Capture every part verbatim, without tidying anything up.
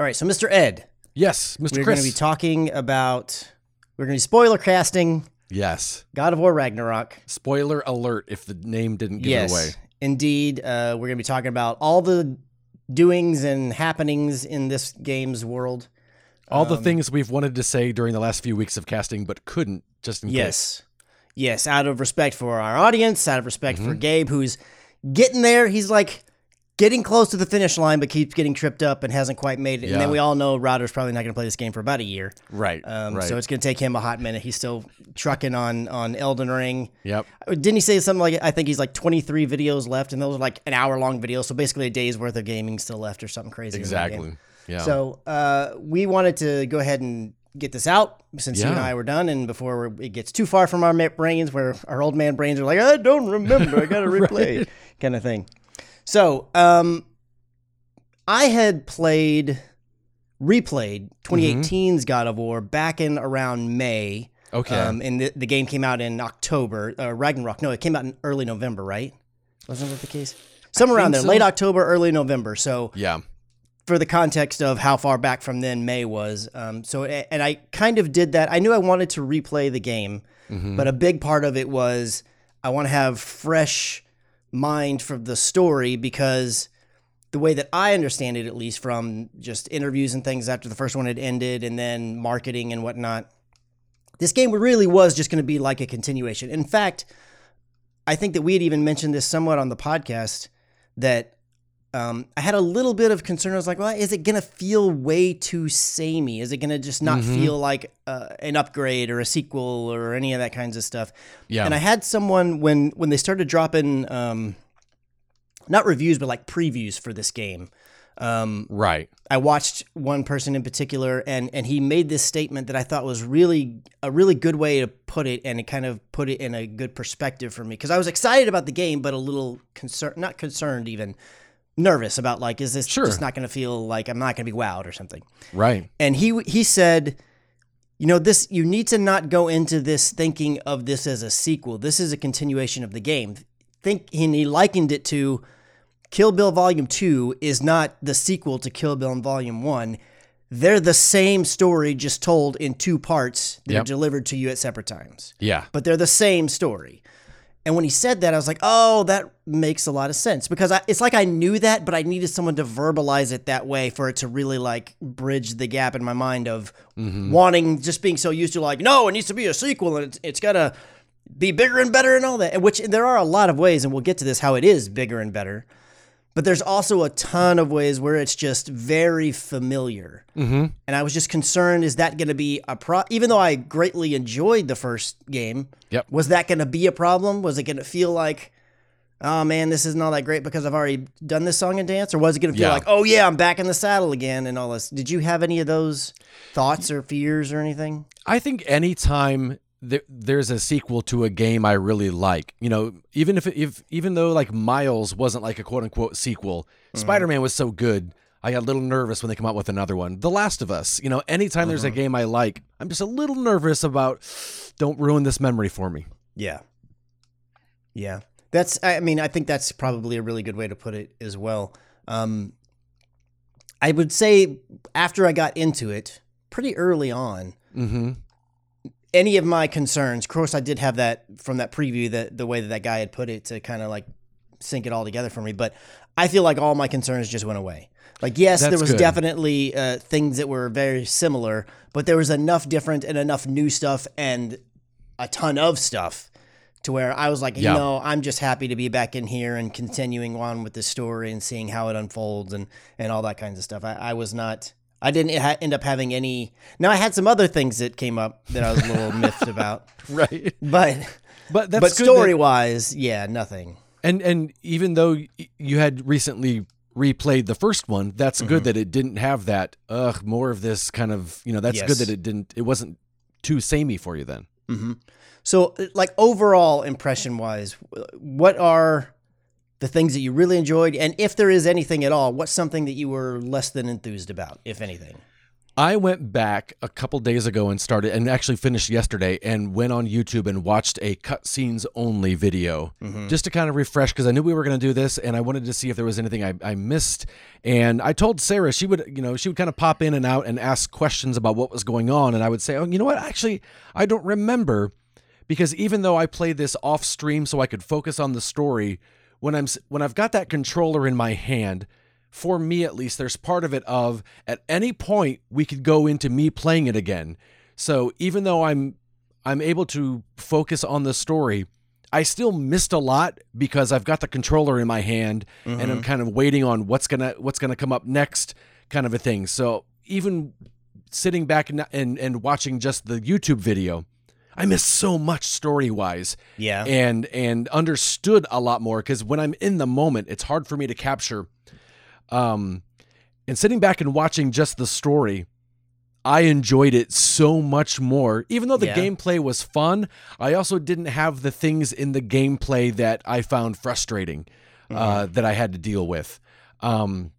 All right, so Mister Ed. Yes, Mister Chris. We're going to be talking about, we're going to be spoiler casting. Yes. God of War Ragnarok. Spoiler alert if the name didn't give yes, it away. Yes, indeed. Uh, we're going to be talking about all the doings and happenings in this game's world. All um, the things we've wanted to say during the last few weeks of casting but couldn't, just in yes. case. Yes, out of respect for our audience, out of respect mm-hmm. for Gabe, who's getting there. He's like getting close to the finish line but keeps getting tripped up and hasn't quite made it. Yeah. And then we all know Rodder's probably not going to play this game for about a year. Right, um, right. So it's going to take him a hot minute. He's still trucking on on Elden Ring. Yep. Didn't he say something like, I think he's like twenty-three videos left, and those are like an hour-long video, so basically a day's worth of gaming still left or something crazy. Exactly. Yeah. So uh, we wanted to go ahead and get this out since yeah. you and I were done, and before it gets too far from our brains, where our old man brains are like, I don't remember, I got to replay, right. kind of thing. So um, I had played, replayed twenty eighteen's mm-hmm. God of War back in around May. Okay. Um, and the, the game came out in October. Uh, Ragnarok, no, it came out in early November, right? Wasn't that the case? Somewhere around there, so. Late October, early November. So yeah. for the context of how far back from then May was. Um, so, and I kind of did that. I knew I wanted to replay the game, mm-hmm. but a big part of it was I want to have fresh mind from the story, because the way that I understand it, at least from just interviews and things after the first one had ended and then marketing and whatnot, this game really was just going to be like a continuation. In fact, I think that we had even mentioned this somewhat on the podcast, that Um, I had a little bit of concern. I was like, well, is it going to feel way too samey? Is it going to just not mm-hmm. feel like uh, an upgrade or a sequel or any of that kinds of stuff? Yeah. And I had someone, when, when they started dropping, um, not reviews, but like previews for this game. Um, right. I watched one person in particular, and, and he made this statement that I thought was really a really good way to put it, and it kind of put it in a good perspective for me, because I was excited about the game, but a little concerned, not concerned even, nervous about, like, is this sure. just not going to feel like I'm not going to be wowed or something? Right. And he he said, you know, this, you need to not go into this thinking of this as a sequel. This is a continuation of the game. Think, and he likened it to Kill Bill Volume two is not the sequel to Kill Bill in Volume one. They're the same story, just told in two parts that yep. are delivered to you at separate times. Yeah. But they're the same story. And when he said that, I was like, oh, that makes a lot of sense, because I, it's like I knew that, but I needed someone to verbalize it that way for it to really like bridge the gap in my mind of mm-hmm. wanting, just being so used to like, no, it needs to be a sequel and it's, it's got to be bigger and better and all that, which there are a lot of ways, and we'll get to this, how it is bigger and better. But there's also a ton of ways where it's just very familiar. Mm-hmm. And I was just concerned, is that going to be a pro? Even though I greatly enjoyed the first game, yep. was that going to be a problem? Was it going to feel like, oh man, this isn't all that great because I've already done this song and dance? Or was it going to feel yeah. like, oh yeah, I'm back in the saddle again and all this? Did you have any of those thoughts or fears or anything? I think anytime there's a sequel to a game I really like, you know, even if, if even though like Miles wasn't like a quote unquote sequel, mm-hmm. Spider-Man was so good, I got a little nervous when they come out with another one. The Last of Us, you know, anytime mm-hmm. there's a game I like, I'm just a little nervous about, don't ruin this memory for me. Yeah. Yeah. That's, I mean, I think that's probably a really good way to put it as well. Um, I would say after I got into it pretty early on, mm-hmm. any of my concerns, of course, I did have that from that preview, that the way that that guy had put it to kind of like sync it all together for me. But I feel like all my concerns just went away. Like, yes, That's there was good. definitely uh, things that were very similar, but there was enough different and enough new stuff and a ton of stuff to where I was like, yeah. you know, I'm just happy to be back in here and continuing on with the story and seeing how it unfolds and, and all that kinds of stuff. I, I was not... I didn't end up having any. Now, I had some other things that came up that I was a little miffed about. Right. But but, that's but story-wise, that... yeah, nothing. And and even though you had recently replayed the first one, that's mm-hmm. good that it didn't have that, ugh, more of this kind of, you know, that's yes. good that it didn't, it wasn't too samey for you then. Mm-hmm. So, like, overall impression-wise, what are the things that you really enjoyed, and if there is anything at all, what's something that you were less than enthused about, if anything? I went back a couple days ago and started, and actually finished yesterday, and went on YouTube and watched a cutscenes only video mm-hmm. just to kind of refresh, because I knew we were going to do this, and I wanted to see if there was anything I, I missed. And I told Sarah she would, you know, she would kind of pop in and out and ask questions about what was going on, and I would say, oh, you know what? Actually, I don't remember, because even though I played this off stream so I could focus on the story, when I'm when I've got that controller in my hand. For me, at least, there's part of it of at any point we could go into me playing it again. So even though I'm I'm able to focus on the story, I still missed a lot because I've got the controller in my hand mm-hmm. and I'm kind of waiting on what's gonna what's gonna come up next, kind of a thing. So even sitting back and and, and watching just the YouTube video, I missed so much story wise. Yeah, and and understood a lot more, because when I'm in the moment, it's hard for me to capture. Um, and sitting back and watching just the story, I enjoyed it so much more. Even though the yeah. gameplay was fun, I also didn't have the things in the gameplay that I found frustrating, uh, mm-hmm. that I had to deal with. Um,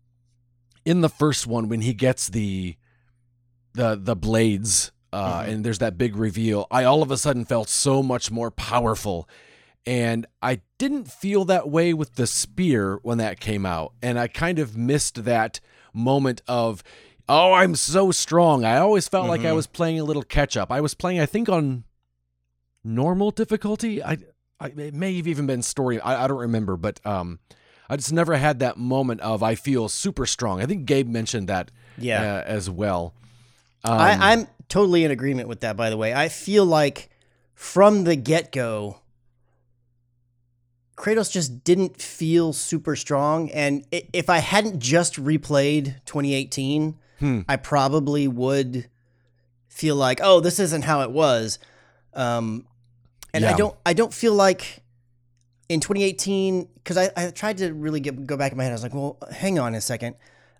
in the first one, when he gets the the the blades, uh, mm-hmm. and there's that big reveal, I all of a sudden felt so much more powerful. And I didn't feel that way with the spear when that came out. And I kind of missed that moment of, oh, I'm so strong. I always felt mm-hmm. like I was playing a little catch up. I was playing, I think, on normal difficulty. I, I it may have even been story. I, I don't remember, but um, I just never had that moment of I feel super strong. I think Gabe mentioned that yeah. uh, as well. Um, I, I'm totally in agreement with that, by the way. I feel like from the get-go, Kratos just didn't feel super strong, and if I hadn't just replayed twenty eighteen, hmm. I probably would feel like, oh, this isn't how it was. Um, and yeah. I don't, I don't feel like in twenty eighteen, because I, I tried to really get, go back in my head. I was like, well, hang on a second.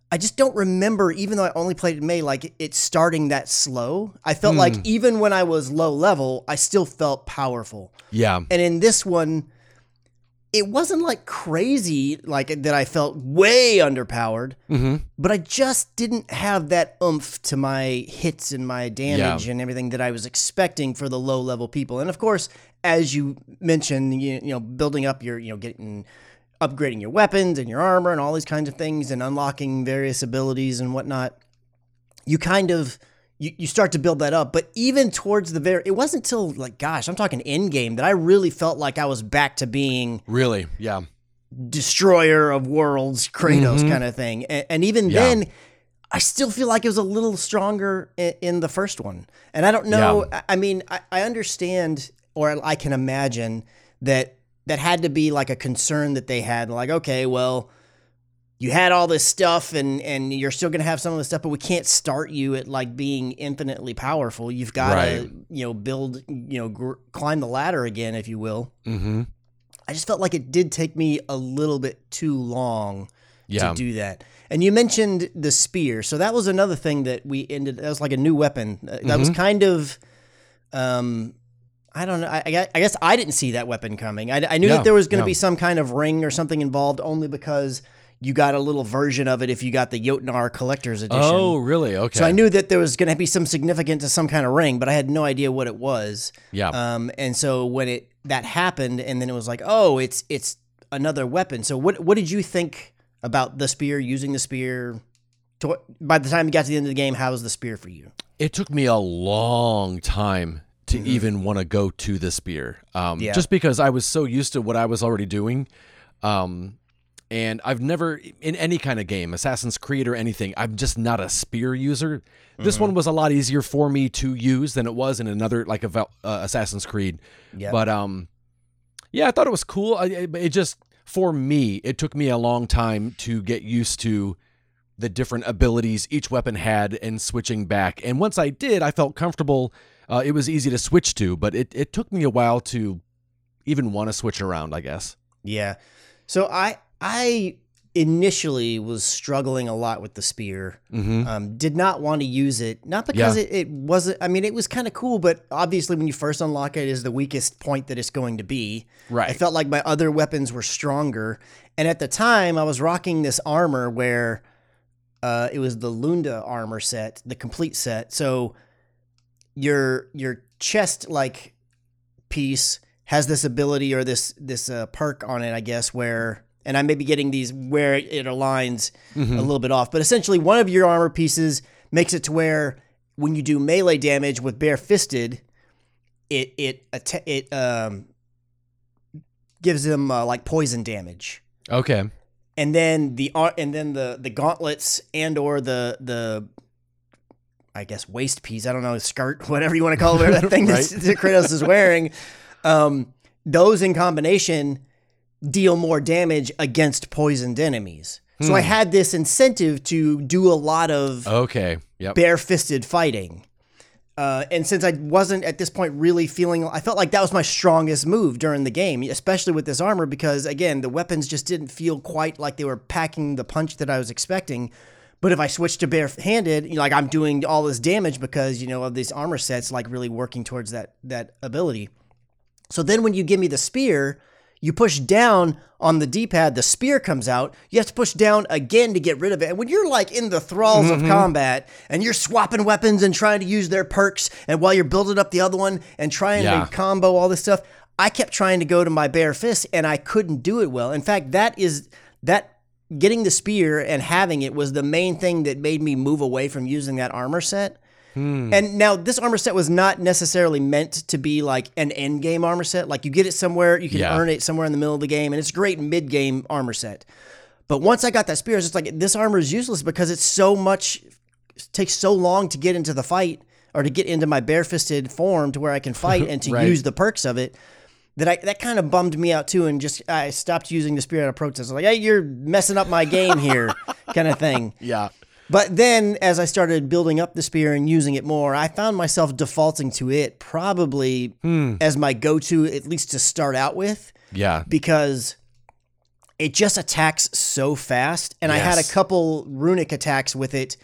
I just don't remember, even though I only played it in May, like it's starting that slow. I felt hmm. like even when I was low level, I still felt powerful. Yeah. And in this one, it wasn't like crazy, like that I felt way underpowered, mm-hmm. but I just didn't have that oomph to my hits and my damage yeah. and everything that I was expecting for the low level people. And of course, as you mentioned, you, you know, building up your, you know, getting, upgrading your weapons and your armor and all these kinds of things and unlocking various abilities and whatnot, you kind of, you, you start to build that up. But even towards the very, it wasn't till like, gosh, I'm talking Endgame that I really felt like I was back to being really, yeah, destroyer of worlds, Kratos mm-hmm. kind of thing. And, and even yeah. then, I still feel like it was a little stronger in, in the first one. And I don't know, yeah. I, I mean, I, I understand, or I can imagine that that had to be like a concern that they had, like, okay, well, you had all this stuff and, and you're still going to have some of this stuff, but we can't start you at like being infinitely powerful. You've got right. to, you know, build, you know, gr- climb the ladder again, if you will. Mm-hmm. I just felt like it did take me a little bit too long yeah. to do that. And you mentioned the spear. So that was another thing that we ended. That was like a new weapon. That mm-hmm. was kind of, um, I don't know. I, I guess I didn't see that weapon coming. I, I knew yeah. that there was going to yeah. be some kind of ring or something involved only because you got a little version of it if you got the Jotnar Collector's Edition. Oh, really? Okay. So I knew that there was going to be some significance to some kind of ring, but I had no idea what it was. Yeah. Um. And so when it that happened, and then it was like, oh, it's it's another weapon. So what what did you think about the spear? Using the spear, to, by the time you got to the end of the game, how was the spear for you? It took me a long time to mm-hmm. even want to go to the spear, um, yeah. just because I was so used to what I was already doing. Um. And I've never, in any kind of game, Assassin's Creed or anything, I'm just not a spear user. This mm-hmm. one was a lot easier for me to use than it was in another, like a, uh, Assassin's Creed. Yep. But um, yeah, I thought it was cool. I, it just, for me, it took me a long time to get used to the different abilities each weapon had and switching back. And once I did, I felt comfortable. Uh, it was easy to switch to, but it, it took me a while to even want to switch around, I guess. Yeah. So I... I initially was struggling a lot with the spear, mm-hmm. um, did not want to use it, not because yeah. it, it wasn't, I mean, it was kind of cool, but obviously when you first unlock it, it is the weakest point that it's going to be. Right. I felt like my other weapons were stronger. And at the time I was rocking this armor where Uh, it was the Lunda armor set, the complete set. So your your chest like piece has this ability or this this uh, perk on it, I guess, where, and I may be getting these where it aligns mm-hmm. a little bit off, but essentially one of your armor pieces makes it to where when you do melee damage with bare fisted, it it it um gives them uh, like poison damage. Okay. And then the and then the, the gauntlets and or the the I guess waist piece, I don't know, skirt, whatever you want to call it, whatever that thing right. that Kratos is wearing, um, those in combination deal more damage against poisoned enemies. Hmm. So I had this incentive to do a lot of okay, yep. bare-fisted fighting. Uh, and since I wasn't at this point really feeling, I felt like that was my strongest move during the game, especially with this armor, because again, the weapons just didn't feel quite like they were packing the punch that I was expecting. But if I switch to bare-handed, you know, like I'm doing all this damage because, you know, of these armor sets, like really working towards that that ability. So then when you give me the spear, you push down on the D-pad, the spear comes out, you have to push down again to get rid of it. And when you're like in the thralls mm-hmm. of combat and you're swapping weapons and trying to use their perks and while you're building up the other one and trying yeah. to combo all this stuff, I kept trying to go to my bare fist and I couldn't do it well. In fact, that is that getting the spear and having it was the main thing that made me move away from using that armor set. Hmm. And now this armor set was not necessarily meant to be like an end game armor set. Like you get it somewhere, you can yeah. earn it somewhere in the middle of the game, and it's a great mid game armor set. But once I got that spear, it's just like this armor is useless because it's so much, it takes so long to get into the fight or to get into my barefisted form to where I can fight and to right. use the perks of it. That I that kind of bummed me out too, and just I stopped using the spear out of protest. I was like, hey, you're messing up my game here, kind of thing. Yeah. But then, as I started building up the spear and using it more, I found myself defaulting to it probably hmm. as my go-to, at least to start out with. Yeah. Because it just attacks so fast. And yes. I had a couple runic attacks with it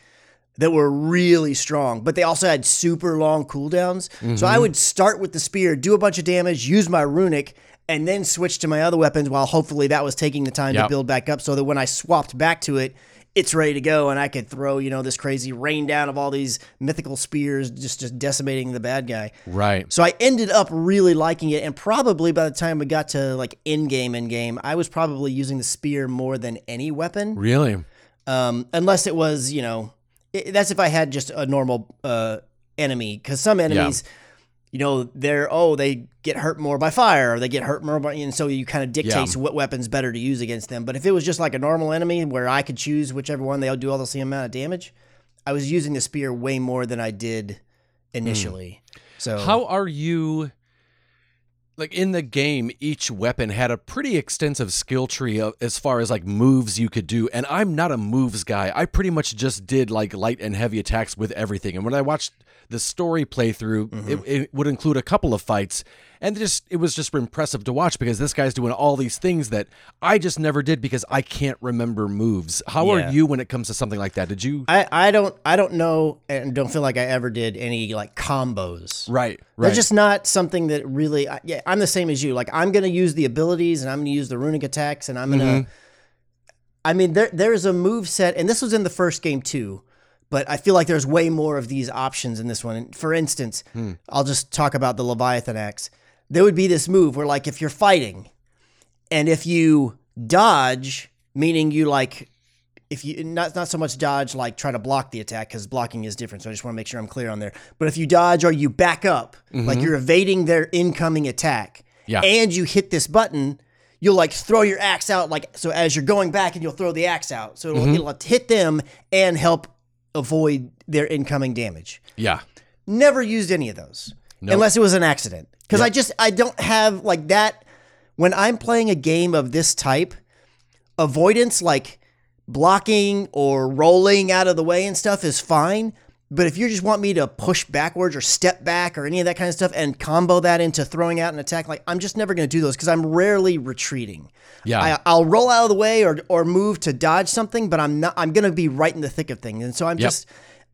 that were really strong, but they also had super long cooldowns. Mm-hmm. So I would start with the spear, do a bunch of damage, use my runic, and then switch to my other weapons while hopefully that was taking the time yep. to build back up so that when I swapped back to it, it's ready to go, and I could throw, you know, this crazy rain down of all these mythical spears just, just decimating the bad guy. Right. So I ended up really liking it, and probably by the time we got to, like, in-game, endgame, I was probably using the spear more than any weapon. Really? Um, unless it was, you know, it, that's if I had just a normal uh, enemy, because some enemies... Yeah. You know, they're, oh, they get hurt more by fire or they get hurt more by, and so you kind of dictates yeah. what weapon's better to use against them. But if it was just like a normal enemy where I could choose whichever one, they'll do all the same amount of damage, I was using the spear way more than I did initially. Mm. So how are you, like in the game, each weapon had a pretty extensive skill tree of, as far as like moves you could do. And I'm not a moves guy. I pretty much just did like light and heavy attacks with everything. And when I watched the story playthrough, mm-hmm. it, it would include a couple of fights, and just it was just impressive to watch because this guy's doing all these things that I just never did because I can't remember moves. How yeah. are you when it comes to something like that? Did you? I, I don't I don't know and don't feel like I ever did any like combos. Right, right. They're just not something that really. I, yeah, I'm the same as you. Like I'm gonna use the abilities and I'm gonna use the runic attacks and I'm gonna. Mm-hmm. I mean, there there's a move set, and this was in the first game too. But I feel like there's way more of these options in this one. For instance, hmm. I'll just talk about the Leviathan Axe. There would be this move where, like, if you're fighting, and if you dodge, meaning you, like, if you not not so much dodge, like, try to block the attack, because blocking is different, so I just want to make sure I'm clear on there. But if you dodge or you back up, mm-hmm. like, you're evading their incoming attack, yeah. and you hit this button, you'll like throw your axe out, like, so as you're going back, and you'll throw the axe out. So it'll, mm-hmm. it'll hit them and help avoid their incoming damage. Yeah. Never used any of those. Nope. Unless it was an accident. Because yep. I just, I don't have like that. When I'm playing a game of this type, avoidance like blocking or rolling out of the way and stuff is fine. But if you just want me to push backwards or step back or any of that kind of stuff and combo that into throwing out an attack, like I'm just never going to do those because I'm rarely retreating. Yeah, I, I'll roll out of the way or or move to dodge something, but I'm not. I'm going to be right in the thick of things, and so I'm yep. just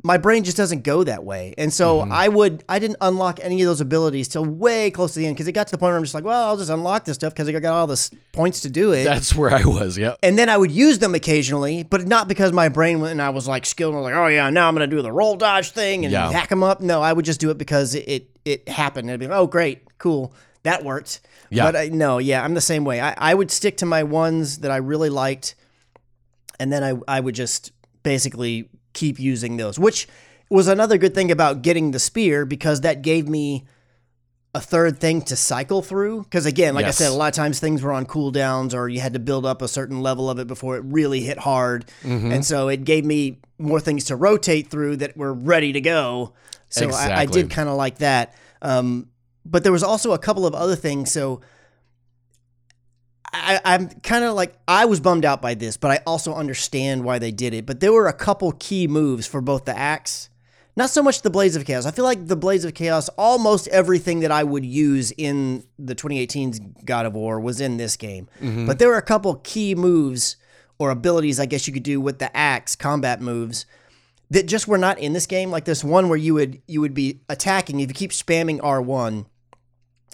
my brain just doesn't go that way. And so mm-hmm. I would, I didn't unlock any of those abilities till way close to the end, because it got to the point where I'm just like, well, I'll just unlock this stuff because I got all this points to do it. That's where I was, yeah. And then I would use them occasionally, but not because my brain went and I was like skilled and like, oh yeah, now I'm going to do the roll dodge thing and yeah. hack them up. No, I would just do it because it it happened. It'd be like, oh, great, cool, that worked. Yeah. But I, no, yeah, I'm the same way. I, I would stick to my ones that I really liked, and then I I would just basically keep using those, which was another good thing about getting the spear, because that gave me a third thing to cycle through. Because again, like yes. I said, a lot of times things were on cooldowns, or you had to build up a certain level of it before it really hit hard. Mm-hmm. And so it gave me more things to rotate through that were ready to go. So exactly. I, I did kind of like that. Um, but there was also a couple of other things. So I, I'm kind of like, I was bummed out by this, but I also understand why they did it. But there were a couple key moves for both the axe, not so much the Blades of Chaos. I feel like the Blades of Chaos, almost everything that I would use in the twenty eighteen's God of War was in this game. Mm-hmm. But there were a couple key moves or abilities, I guess you could do with the axe, combat moves, that just were not in this game. Like this one where you would you would be attacking, if you keep spamming R one,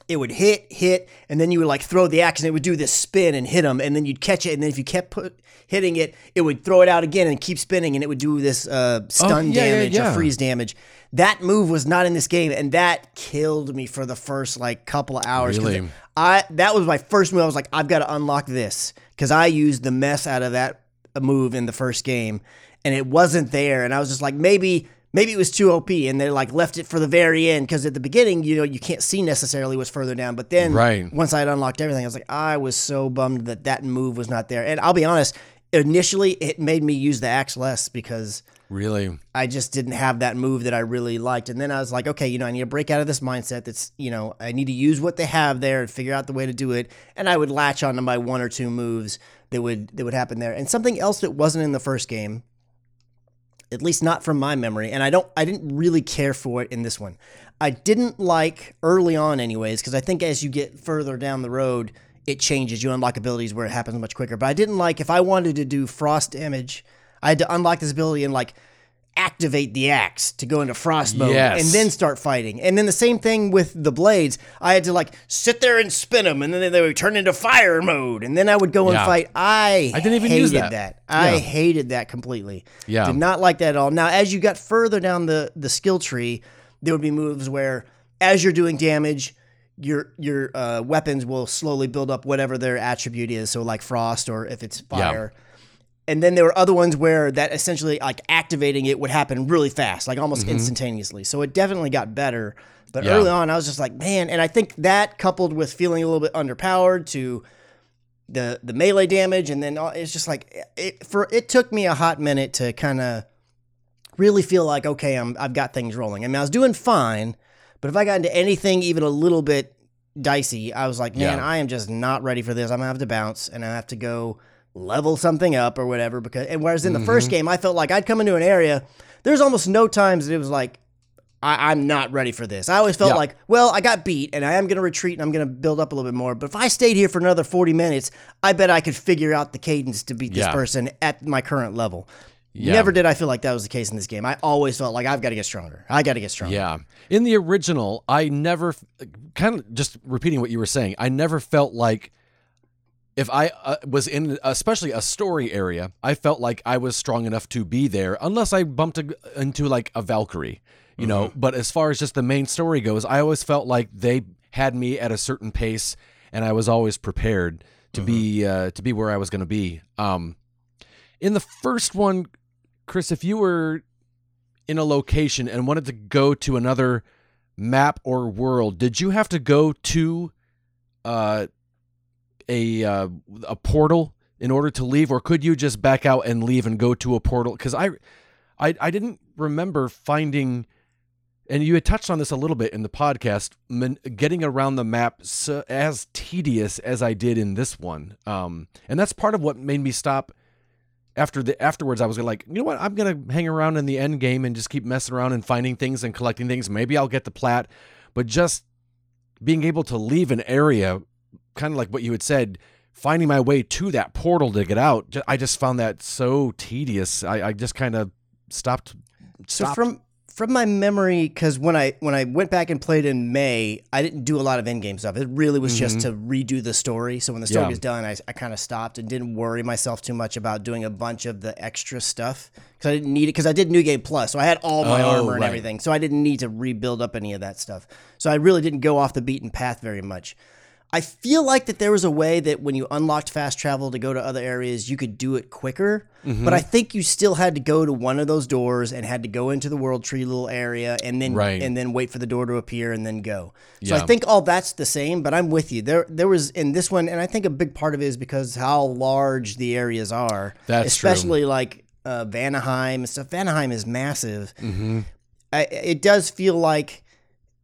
it would hit, hit, and then you would like throw the axe and it would do this spin and hit them, and then you'd catch it, and then if you kept put, hitting it, it would throw it out again and keep spinning, and it would do this uh, stun oh, yeah, damage yeah, yeah. or freeze damage. That move was not in this game, and that killed me for the first like couple of hours. Really? I that was my first move. I was like, I've got to unlock this, because I used the mess out of that move in the first game, and it wasn't there, and I was just like, maybe... Maybe it was too O P, and they like left it for the very end, because at the beginning, you know, you can't see necessarily what's further down. But then right. once I had unlocked everything, I was like, I was so bummed that that move was not there. And I'll be honest, initially it made me use the axe less, because really I just didn't have that move that I really liked. And then I was like, okay, you know, I need to break out of this mindset that's, you know, I need to use what they have there and figure out the way to do it. And I would latch onto my one or two moves that would that would happen there. And something else that wasn't in the first game, at least not from my memory, and I don't, I didn't really care for it in this one. I didn't like early on, anyways, because I think as you get further down the road, it changes. You unlock abilities where it happens much quicker. But I didn't like, if I wanted to do frost damage, I had to unlock this ability and like activate the axe to go into frost mode yes. and then start fighting. And then the same thing with the blades. I had to like sit there and spin them, and then they would turn into fire mode, and then I would go yeah. and fight. I, I didn't even hated use that. that. Yeah. I hated that completely. Yeah. Did not like that at all. Now, as you got further down the, the skill tree, there would be moves where as you're doing damage, your your uh, weapons will slowly build up whatever their attribute is. So like frost, or if it's fire. Yeah. And then there were other ones where that essentially like activating it would happen really fast, like almost mm-hmm. instantaneously. So it definitely got better. But yeah. early on, I was just like, man. And I think that coupled with feeling a little bit underpowered to the the melee damage. And then it's just like, it, for, it took me a hot minute to kind of really feel like, okay, I'm, I've got things rolling. I mean, I was doing fine, but if I got into anything even a little bit dicey, I was like, man, yeah. I am just not ready for this. I'm gonna have to bounce, and I have to go level something up or whatever, because and whereas in the mm-hmm. first game I felt like I'd come into an area, there's almost no times that it was like I, I'm not ready for this. I always felt yeah. like, well, I got beat and I am going to retreat and I'm going to build up a little bit more, but if I stayed here for another forty minutes, I bet I could figure out the cadence to beat yeah. this person at my current level. Yeah. Never did I feel like that was the case in this game. I always felt like I've got to get stronger. I got to get stronger. Yeah. In the original, I never, kind of just repeating what you were saying, I never felt like if I uh, was in, especially a story area, I felt like I was strong enough to be there, unless I bumped a, into like a Valkyrie, you mm-hmm. know. But as far as just the main story goes, I always felt like they had me at a certain pace, and I was always prepared to mm-hmm. be uh, to be where I was going to be. Um, in the first one, Chris, if you were in a location and wanted to go to another map or world, did you have to go to uh? a uh, a portal in order to leave, or could you just back out and leave and go to a portal? Because I, I I didn't remember finding, and you had touched on this a little bit in the podcast, man, getting around the map so, as tedious as I did in this one. Um, and that's part of what made me stop after the afterwards. I was like, you know what, I'm going to hang around in the end game and just keep messing around and finding things and collecting things. Maybe I'll get the plat, but just being able to leave an area, kind of like what you had said, finding my way to that portal to get out, I just found that so tedious. I, I just kind of stopped stopped. So from from my memory, because when I when I went back and played in May, I didn't do a lot of endgame stuff. It really was mm-hmm. just to redo the story. So when the story yeah. was done, I, I kind of stopped and didn't worry myself too much about doing a bunch of the extra stuff because I didn't need it. Because I did New Game Plus, so I had all my oh, armor and right. everything, so I didn't need to rebuild up any of that stuff. So I really didn't go off the beaten path very much. I feel like that there was a way that when you unlocked fast travel to go to other areas, you could do it quicker. Mm-hmm. But I think you still had to go to one of those doors and had to go into the World Tree little area and then right. and then wait for the door to appear and then go. So yeah. I think all that's the same, but I'm with you. There there was in this one, and I think a big part of it is because how large the areas are. That's especially true. like uh, Vanaheim and stuff. Vanaheim is massive. Mm-hmm. I, it does feel like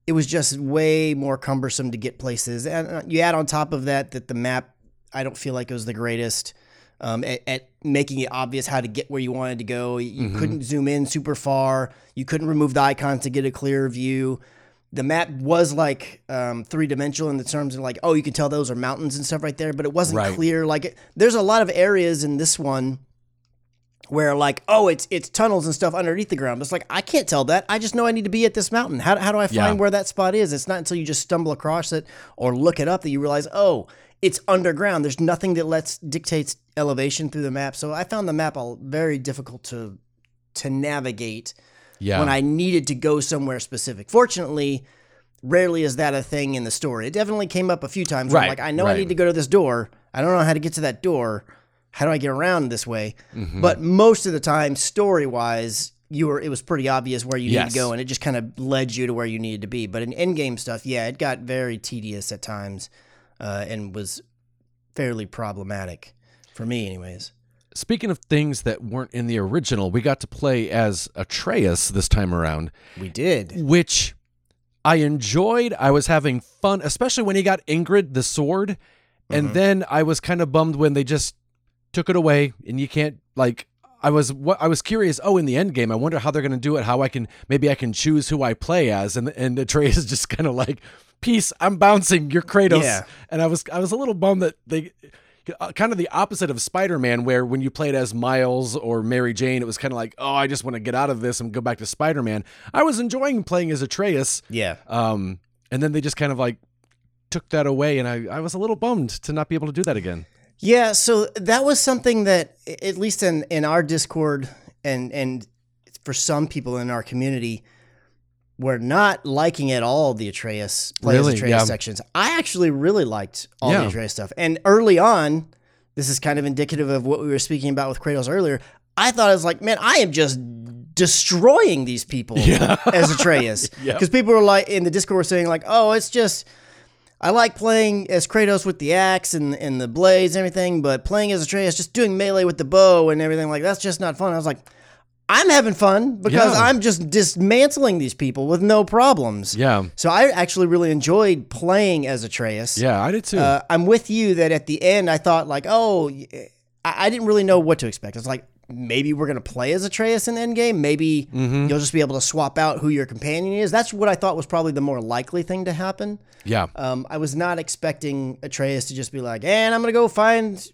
it was just way more cumbersome to get places. And you add on top of that that the map, I don't feel like it was the greatest um, at, at making it obvious how to get where you wanted to go. You mm-hmm. couldn't zoom in super far. You couldn't remove the icons to get a clearer view. The map was like um, three-dimensional in the terms of like, oh, you can tell those are mountains and stuff right there, but it wasn't right. clear. Like it, there's a lot of areas in this one where like, oh, it's it's tunnels and stuff underneath the ground. But it's like, I can't tell that. I just know I need to be at this mountain. How, how do I find yeah. where that spot is? It's not until you just stumble across it or look it up that you realize, oh, it's underground. There's nothing that lets dictates elevation through the map. So I found the map all very difficult to to navigate yeah. when I needed to go somewhere specific. Fortunately, rarely is that a thing in the story. It definitely came up a few times. Right. Where I'm like, I know right. I need to go to this door. I don't know how to get to that door. How do I get around this way? Mm-hmm. But most of the time, story-wise, you were it was pretty obvious where you yes. needed to go, and it just kind of led you to where you needed to be. But in endgame stuff, yeah, it got very tedious at times uh, and was fairly problematic for me anyways. Speaking of things that weren't in the original, we got to play as Atreus this time around. We did. Which I enjoyed. I was having fun, especially when he got Ingrid the sword. And mm-hmm. then I was kind of bummed when they just took it away, and you can't, like, I was I was curious, oh, in the end game, I wonder how they're going to do it, how I can, maybe I can choose who I play as, and and Atreus is just kind of like, peace, I'm bouncing, you're Kratos. Yeah. And I was I was a little bummed that they, kind of the opposite of Spider-Man, where when you played as Miles or Mary Jane, it was kind of like, oh, I just want to get out of this and go back to Spider-Man. I was enjoying playing as Atreus. Yeah. Um, and then they just kind of, like, took that away, and I, I was a little bummed to not be able to do that again. Yeah, so that was something that, at least in, in our Discord and and for some people in our community, were not liking at all the Atreus, play really? Atreus yeah. sections. I actually really liked all yeah. the Atreus stuff. And early on, this is kind of indicative of what we were speaking about with Kratos earlier, I thought I was like, man, I am just destroying these people yeah. as Atreus. Because yep. people were like, in the Discord were saying like, oh, it's just... I like playing as Kratos with the axe and, and the blades and everything, but playing as Atreus, just doing melee with the bow and everything, like, that's just not fun. I was like, I'm having fun because yeah. I'm just dismantling these people with no problems. Yeah. So I actually really enjoyed playing as Atreus. Yeah, I did too. Uh, I'm with you that at the end I thought, like, oh, I, I didn't really know what to expect. I was like, maybe we're going to play as Atreus in the endgame. Maybe mm-hmm. you'll just be able to swap out who your companion is. That's what I thought was probably the more likely thing to happen. Yeah. Um, I was not expecting Atreus to just be like, and I'm going to go find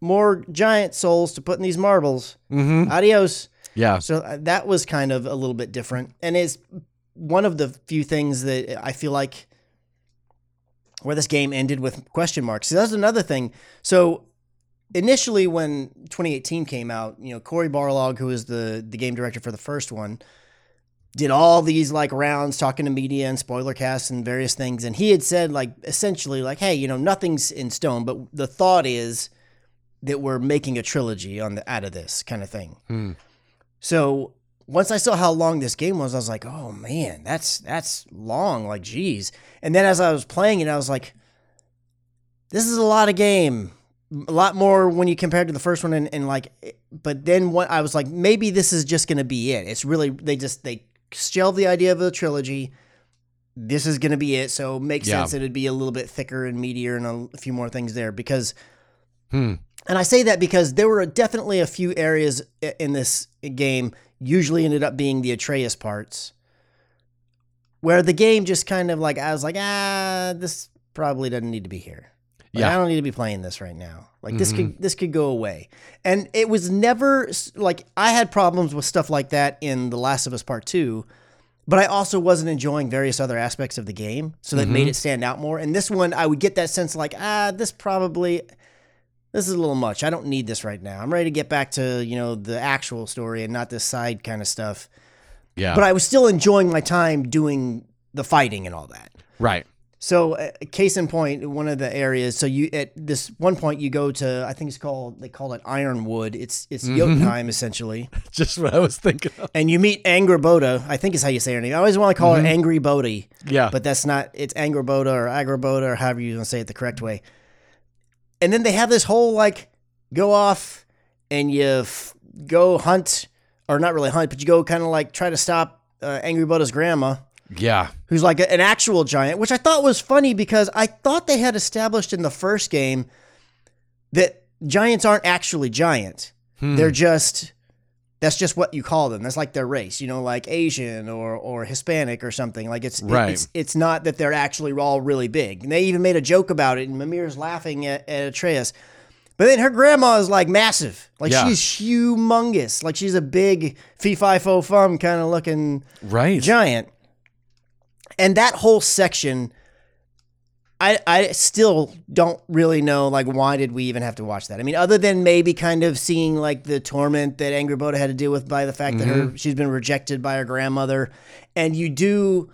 more giant souls to put in these marbles. Mm-hmm. Adios. Yeah. So that was kind of a little bit different. And it's one of the few things that I feel like where this game ended with question marks. So that's another thing. So initially, when twenty eighteen came out, you know, Corey Barlog, who was the, the game director for the first one, did all these, like, rounds talking to media and spoiler casts and various things. And he had said, like, essentially, like, hey, you know, nothing's in stone, but the thought is that we're making a trilogy on the out of this kind of thing. Hmm. So once I saw how long this game was, I was like, oh, man, that's that's long. Like, geez. And then as I was playing it, I was like, this is a lot of game. A lot more when you compare it to the first one, and, and like, but then what I was like, maybe this is just going to be it. It's really, they just, they shelved the idea of a trilogy. This is going to be it. So it makes yeah. sense that it'd be a little bit thicker and meatier and a few more things there because, hmm. and I say that because there were definitely a few areas in this game, usually ended up being the Atreus parts, where the game just kind of like, I was like, ah, this probably doesn't need to be here. Like, yeah. I don't need to be playing this right now. Like, mm-hmm. this could this could go away. And it was never, like, I had problems with stuff like that in The Last of Us Part two, but I also wasn't enjoying various other aspects of the game, so that mm-hmm. made it stand out more. And this one, I would get that sense like, ah, this probably, this is a little much. I don't need this right now. I'm ready to get back to, you know, the actual story and not this side kind of stuff. Yeah. But I was still enjoying my time doing the fighting and all that. Right. So, uh, case in point, one of the areas. So, you at this one point you go to, I think it's called, they call it Ironwood. It's it's mm-hmm. Jotunheim essentially. Just what I was thinking of. And you meet Angrboda. I think is how you say her name. I always want to call mm-hmm. her Angrboda. Yeah. But that's not. It's Angrboda or Agriboda or however you want to say it the correct way. And then they have this whole like go off and you f- go hunt or not really hunt, but you go kind of like try to stop uh, Angrboda's grandma. Yeah. Who's like a, an actual giant, which I thought was funny because I thought they had established in the first game that giants aren't actually giant. Hmm. They're just, that's just what you call them. That's like their race, you know, like Asian or, or Hispanic or something. Like it's, right. it's, it's not that they're actually all really big. And they even made a joke about it and Mimir's laughing at, at Atreus. But then her grandma is like massive. Like yeah. she's humongous. Like she's a big fee-fi-fo-fum kind of looking right. giant. And that whole section, I I still don't really know, like, why did we even have to watch that? I mean, other than maybe kind of seeing, like, the torment that Angrboda had to deal with by the fact mm-hmm. that her she's been rejected by her grandmother. And you do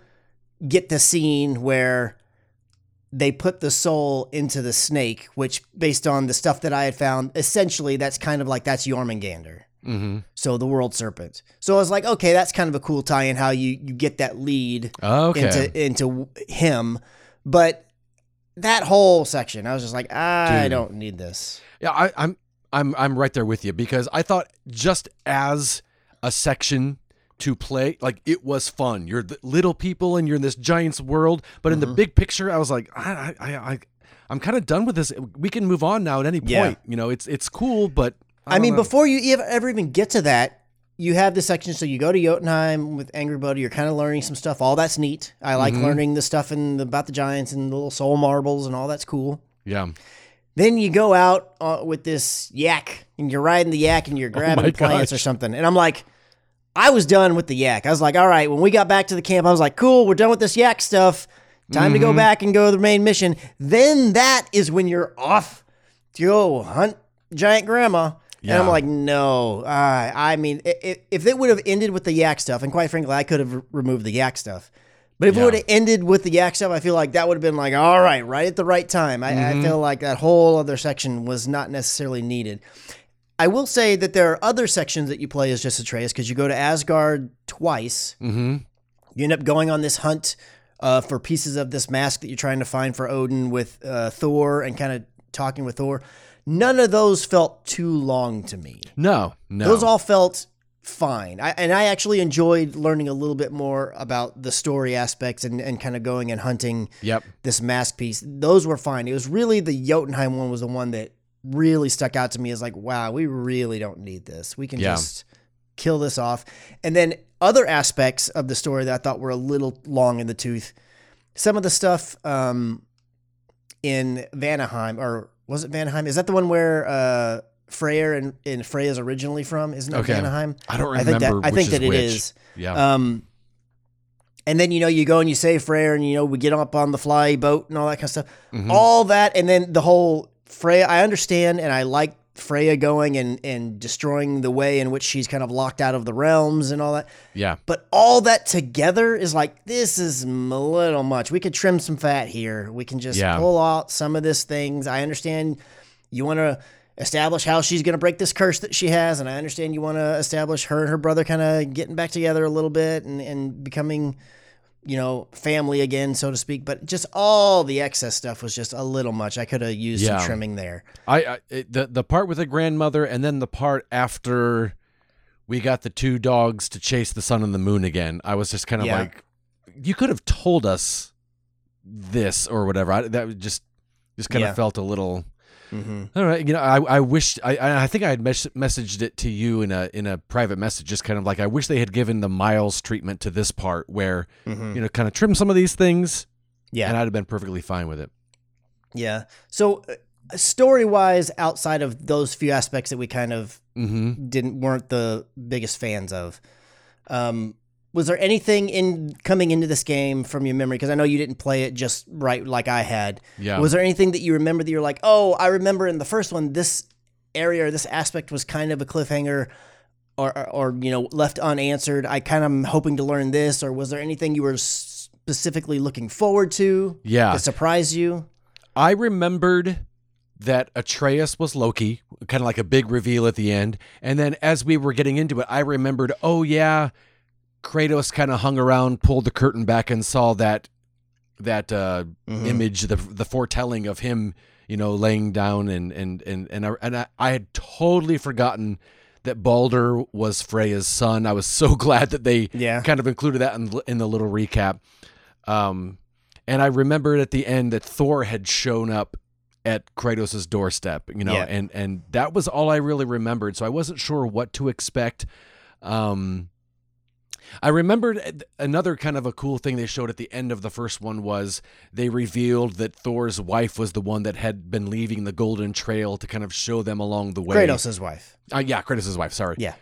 get the scene where they put the soul into the snake, which, based on the stuff that I had found, essentially that's kind of like, that's Jormungandr. Mm-hmm. So the world serpent. So I was like, okay, that's kind of a cool tie-in how you, you get that lead oh, okay. into into him. But that whole section, I was just like, I Dude. don't need this. Yeah, I, I'm I'm I'm right there with you because I thought just as a section to play, like it was fun. You're the little people and you're in this giant's world, but mm-hmm. in the big picture, I was like, I I I I'm kind of done with this. We can move on now at any point. Yeah. You know, it's it's cool, but. I, I mean, know. Before you ever even get to that, you have this section. So you go to Jotunheim with Angrboda. You're kind of learning some stuff. All that's neat. I like mm-hmm. learning the stuff in the, about the giants and the little soul marbles and all that's cool. Yeah. Then you go out uh, with this yak and you're riding the yak and you're grabbing oh plants gosh. or something. And I'm like, I was done with the yak. I was like, all right, when we got back to the camp, I was like, cool, we're done with this yak stuff. Time mm-hmm. to go back and go to the main mission. Then that is when you're off to go hunt giant grandma. Yeah. And I'm like, no, uh, I mean, if, if it would have ended with the yak stuff, and quite frankly, I could have removed the yak stuff, but if yeah. it would have ended with the yak stuff, I feel like that would have been like, all right, right at the right time. I, mm-hmm. I feel like that whole other section was not necessarily needed. I will say that there are other sections that you play as just Atreus because you go to Asgard twice. Mm-hmm. You end up going on this hunt uh, for pieces of this mask that you're trying to find for Odin with uh, Thor and kind of talking with Thor. None of those felt too long to me. No, no. Those all felt fine. I, and I actually enjoyed learning a little bit more about the story aspects and, and kind of going and hunting yep. this mask piece. Those were fine. It was really the Jotunheim one was the one that really stuck out to me as like, wow, we really don't need this. We can yeah. just kill this off. And then other aspects of the story that I thought were a little long in the tooth. Some of the stuff um, in Vanaheim or... Was it Vanaheim? Is that the one where uh, Freya and, and Freya is originally from? Isn't it okay. Vanaheim? I don't remember. I think that, I think that it which. is. Yeah. Um, and then, you know, you go and you save Freya and, you know, we get up on the fly boat and all that kind of stuff. Mm-hmm. All that. And then the whole Freya, I understand. And I like Freya going and, and destroying the way in which she's kind of locked out of the realms and all that. Yeah. But all that together is like, this is a little much. We could trim some fat here. We can just yeah. pull out some of these things. I understand you want to establish how she's going to break this curse that she has. And I understand you want to establish her and her brother kind of getting back together a little bit and, and becoming, you know, family again, so to speak, but just all the excess stuff was just a little much. I could have used yeah. some trimming there. I, I the the part with the grandmother and then the part after we got the two dogs to chase the sun and the moon again. I was just kind of yeah. like, you could have told us this or whatever. I, that just just kind of yeah. felt a little. Mm-hmm. All right, you know, I I wish I I think I had mes- messaged it to you in a in a private message, just kind of like I wish they had given the Miles treatment to this part, where mm-hmm. you know, kind of trim some of these things, yeah, and I'd have been perfectly fine with it. Yeah. So uh, story-wise, outside of those few aspects that we kind of mm-hmm. didn't weren't the biggest fans of, um, was there anything in coming into this game from your memory? Because I know you didn't play it just right like I had. Yeah. Was there anything that you remember that you're like, oh, I remember in the first one, this area or this aspect was kind of a cliffhanger, or, or, or you know, left unanswered. I kind of am hoping to learn this. Or was there anything you were specifically looking forward to yeah. to surprise you? I remembered that Atreus was Loki, kind of like a big reveal at the end. And then as we were getting into it, I remembered, oh, yeah, Kratos kind of hung around, pulled the curtain back, and saw that that uh, mm-hmm. image, the the foretelling of him, you know, laying down, and and and and I, and I, I had totally forgotten that Baldur was Freya's son. I was so glad that they yeah. kind of included that in, in the little recap. Um, and I remembered at the end that Thor had shown up at Kratos' doorstep, you know, yeah. and and that was all I really remembered. So I wasn't sure what to expect. Um, I remembered another kind of a cool thing they showed at the end of the first one was they revealed that Thor's wife was the one that had been leaving the Golden Trail to kind of show them along the way. Kratos' wife. Uh, yeah, Kratos' wife, sorry. Yeah.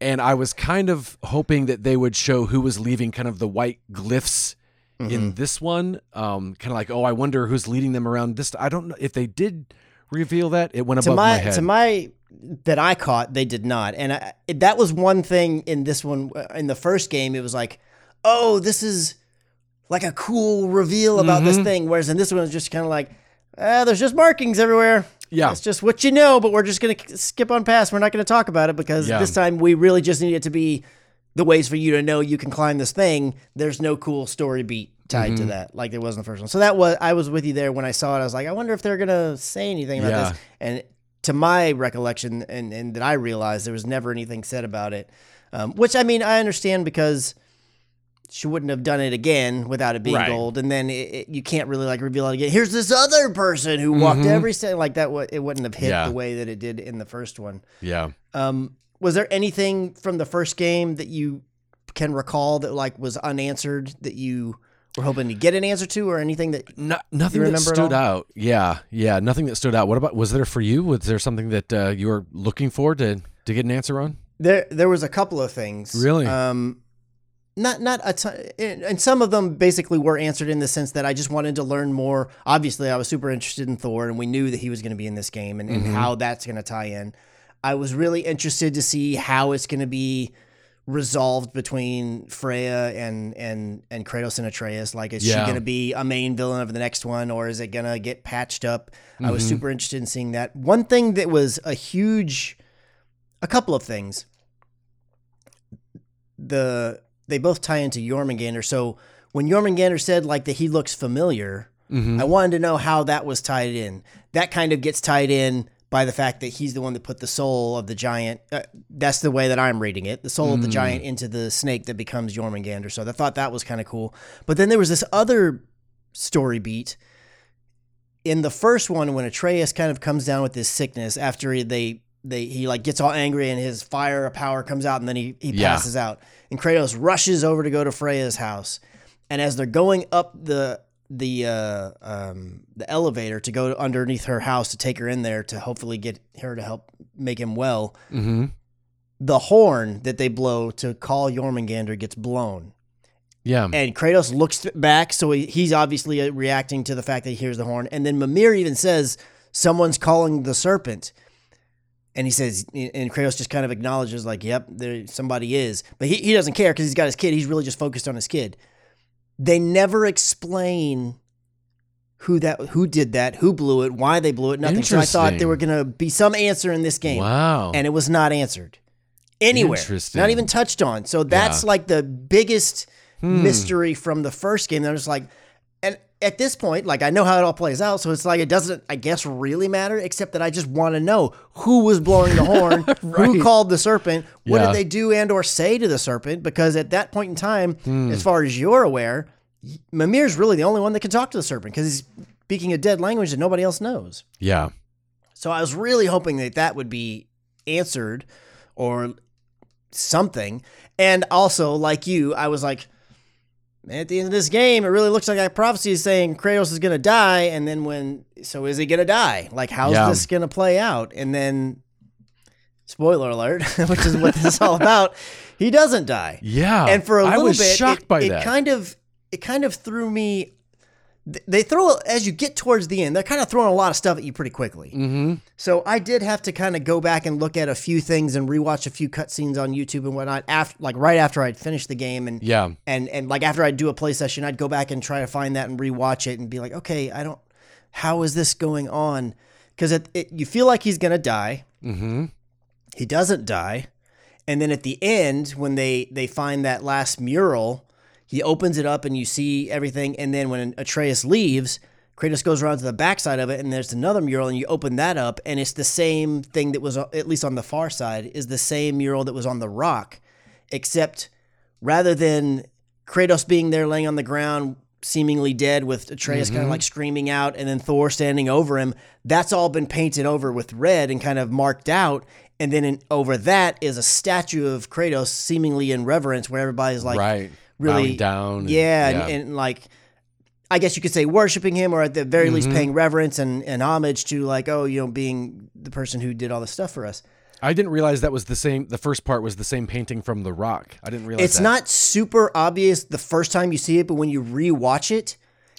And I was kind of hoping that they would show who was leaving kind of the white glyphs mm-hmm. in this one. Um, kind of like, oh, I wonder who's leading them around this. I don't know if they did reveal that. It went to above my, my head. To my... that I caught, they did not. And I, that was one thing in this one. In the first game, it was like, oh, this is like a cool reveal about mm-hmm. this thing. Whereas in this one, it's just kind of like, ah, there's just markings everywhere. Yeah. It's just what you know, but we're just going to skip on past. We're not going to talk about it because yeah. this time we really just need it to be the ways for you to know you can climb this thing. There's no cool story beat tied mm-hmm. to that like there was in the first one. So that was, I was with you there when I saw it. I was like, I wonder if they're going to say anything about yeah. this. And to my recollection, and, and that I realized, there was never anything said about it, um, which, I mean, I understand because she wouldn't have done it again without it being right. gold, and then it, it, you can't really, like, reveal it again. Here's this other person who walked mm-hmm. every step. Like, that, it wouldn't have hit yeah. the way that it did in the first one. Yeah. Um, was there anything from the first game that you can recall that, like, was unanswered that you... we're hoping to get an answer to, or anything that no, nothing you that stood out. Yeah, yeah, nothing that stood out. What about was there for you? Was there something that uh, you were looking for to to get an answer on? There, there was a couple of things. Really, um, not not a ton, and some of them basically were answered in the sense that I just wanted to learn more. Obviously, I was super interested in Thor, and we knew that he was going to be in this game, and, mm-hmm. and how that's going to tie in. I was really interested to see how it's going to be resolved between Freya and and and Kratos and Atreus. Like, is yeah. she going to be a main villain of the next one, or is it going to get patched up? Mm-hmm. I was super interested in seeing that. One thing that was a huge, a couple of things. The they both tie into Jormungandr. So when Jormungandr said like that he looks familiar, mm-hmm. I wanted to know how that was tied in. That kind of gets tied in by the fact that he's the one that put the soul of the giant, uh, that's the way that I'm reading it, the soul mm. of the giant into the snake that becomes Jormungandr. So I thought that was kind of cool. But then there was this other story beat in the first one when Atreus kind of comes down with this sickness after they they he like gets all angry and his fire power comes out and then he, he yeah. passes out. And Kratos rushes over to go to Freya's house. And as they're going up the the uh, um, the elevator to go underneath her house to take her in there to hopefully get her to help make him well, mm-hmm. the horn that they blow to call Jormungandr gets blown. Yeah. And Kratos looks back, so he, he's obviously reacting to the fact that he hears the horn. And then Mimir even says, someone's calling the serpent. And he says, and Kratos just kind of acknowledges, like, yep, there somebody is. But he, he doesn't care because he's got his kid. He's really just focused on his kid. They never explain who that, who did that, who blew it, why they blew it, nothing. So I thought there were going to be some answer in this game. Wow. And it was not answered anywhere. Interesting. Not even touched on. So that's yeah. like the biggest hmm. mystery from the first game. They're just like, and at this point, like I know how it all plays out. So it's like, it doesn't, I guess, really matter, except that I just want to know who was blowing the horn, right. who called the serpent, what yeah. did they do and or say to the serpent? Because at that point in time, hmm. as far as you're aware, Mimir's really the only one that can talk to the serpent because he's speaking a dead language that nobody else knows. Yeah. So I was really hoping that that would be answered or something. And also, like you, I was like, man, at the end of this game, it really looks like that prophecy is saying Kratos is going to die. And then when so is he going to die? Like, how's yeah. this going to play out? And then, spoiler alert, which is what this is all about, he doesn't die. Yeah. And for a little I was bit, shocked it, by it that. kind of, it kind of threw me. They throw, as you get towards the end, they're kind of throwing a lot of stuff at you pretty quickly. Mm-hmm. So I did have to kind of go back and look at a few things and rewatch a few cutscenes on YouTube and whatnot. After, like right after I'd finished the game, and yeah, and and like after I'd do a play session, I'd go back and try to find that and rewatch it and be like, okay, I don't. How is this going on? Because it, it, you feel like he's gonna die. Mm-hmm. He doesn't die, and then at the end, when they they find that last mural. He opens it up and you see everything. And then when Atreus leaves, Kratos goes around to the backside of it and there's another mural and you open that up and it's the same thing that was, at least on the far side, is the same mural that was on the rock. Except rather than Kratos being there laying on the ground, seemingly dead with Atreus mm-hmm. kind of like screaming out and then Thor standing over him, that's all been painted over with red and kind of marked out. And then in, over that is a statue of Kratos seemingly in reverence where everybody's like... Right. Really down and, yeah, yeah. And, and like I guess you could say worshiping him or at the very mm-hmm. least paying reverence and, and homage to like, oh, you know, being the person who did all this stuff for us. I didn't realize that was the same. The first part was the same painting from the rock. I didn't realize it's that. Not super obvious the first time you see it, but when you rewatch it,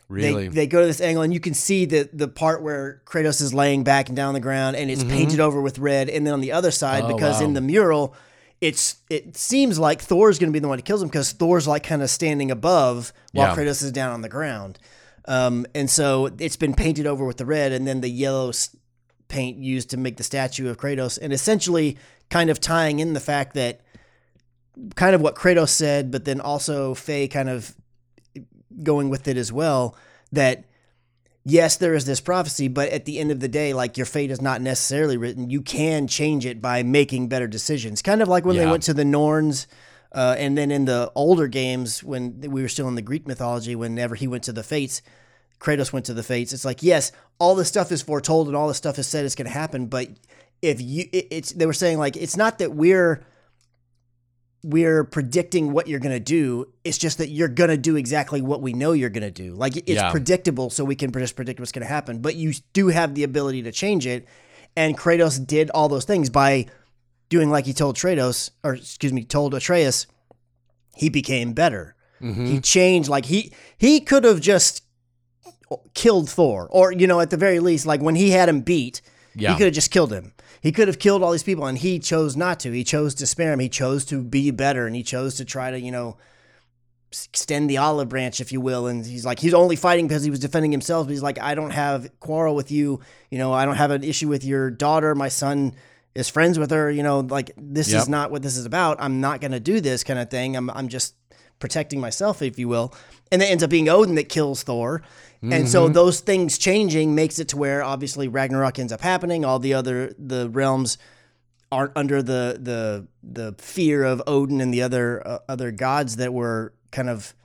really, they, they go to this angle and you can see the, the part where Kratos is laying back and down on the ground and it's mm-hmm. painted over with red. And then on the other side, oh, because wow. in the mural, It's it seems like Thor's going to be the one that kills him because Thor's like kind of standing above while yeah. Kratos is down on the ground. Um, and so it's been painted over with the red and then the yellow paint used to make the statue of Kratos. And essentially kind of tying in the fact that kind of what Kratos said, but then also Faye kind of going with it as well, that yes, there is this prophecy, but at the end of the day, like your fate is not necessarily written. You can change it by making better decisions. Kind of like when yeah. they went to the Norns, uh, and then in the older games when we were still in the Greek mythology, whenever he went to the Fates, Kratos went to the Fates. It's like, yes, all this stuff is foretold and all this stuff is said it's going to happen. But if you, it, it's they were saying like it's not that we're we're predicting what you're going to do. It's just that you're going to do exactly what we know you're going to do. Like it's yeah. predictable. So we can just predict what's going to happen, but you do have the ability to change it. And Kratos did all those things by doing like he told Kratos or excuse me, told Atreus, he became better. Mm-hmm. He changed. Like he, he could have just killed Thor or, you know, at the very least, like when he had him beat, yeah. he could have just killed him. He could have killed all these people, and he chose not to. He chose to spare him. He chose to be better, and he chose to try to, you know, extend the olive branch, if you will. And he's like, he's only fighting because he was defending himself. But he's like, I don't have quarrel with you. You know, I don't have an issue with your daughter. My son is friends with her. You know, like, this yep. is not what this is about. I'm not going to do this kind of thing. I'm, I'm just protecting myself, if you will. And it ends up being Odin that kills Thor. And mm-hmm. so those things changing makes it to where obviously Ragnarok ends up happening. All the other the realms aren't under the the the fear of Odin and the other uh, other gods that were kind of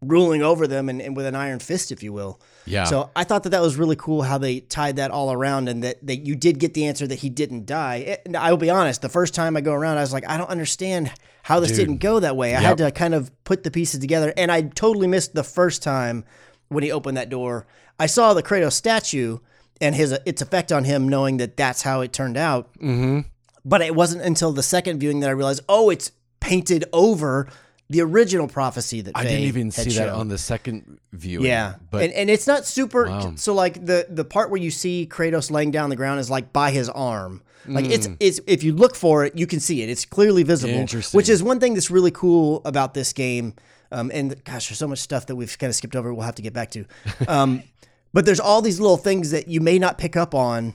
ruling over them and, and with an iron fist, if you will. Yeah. So I thought that that was really cool how they tied that all around and that, that you did get the answer that he didn't die. It, I will be honest, the first time I go around, I was like, I don't understand how this Dude. didn't go that way. I yep. had to kind of put the pieces together, and I totally missed the first time when he opened that door. I saw the Kratos statue and his its effect on him, knowing that that's how it turned out. Mm-hmm. But it wasn't until the second viewing that I realized, oh, it's painted over the original prophecy that I Faye didn't even see shown. That on the second viewing. Yeah, but and, and it's not super. Wow. So like the the part where you see Kratos laying down on the ground is like by his arm. Like mm. it's it's if you look for it, you can see it. It's clearly visible. Interesting. Which is one thing that's really cool about this game. Um, and gosh, there's so much stuff that we've kind of skipped over. We'll have to get back to. Um, but there's all these little things that you may not pick up on.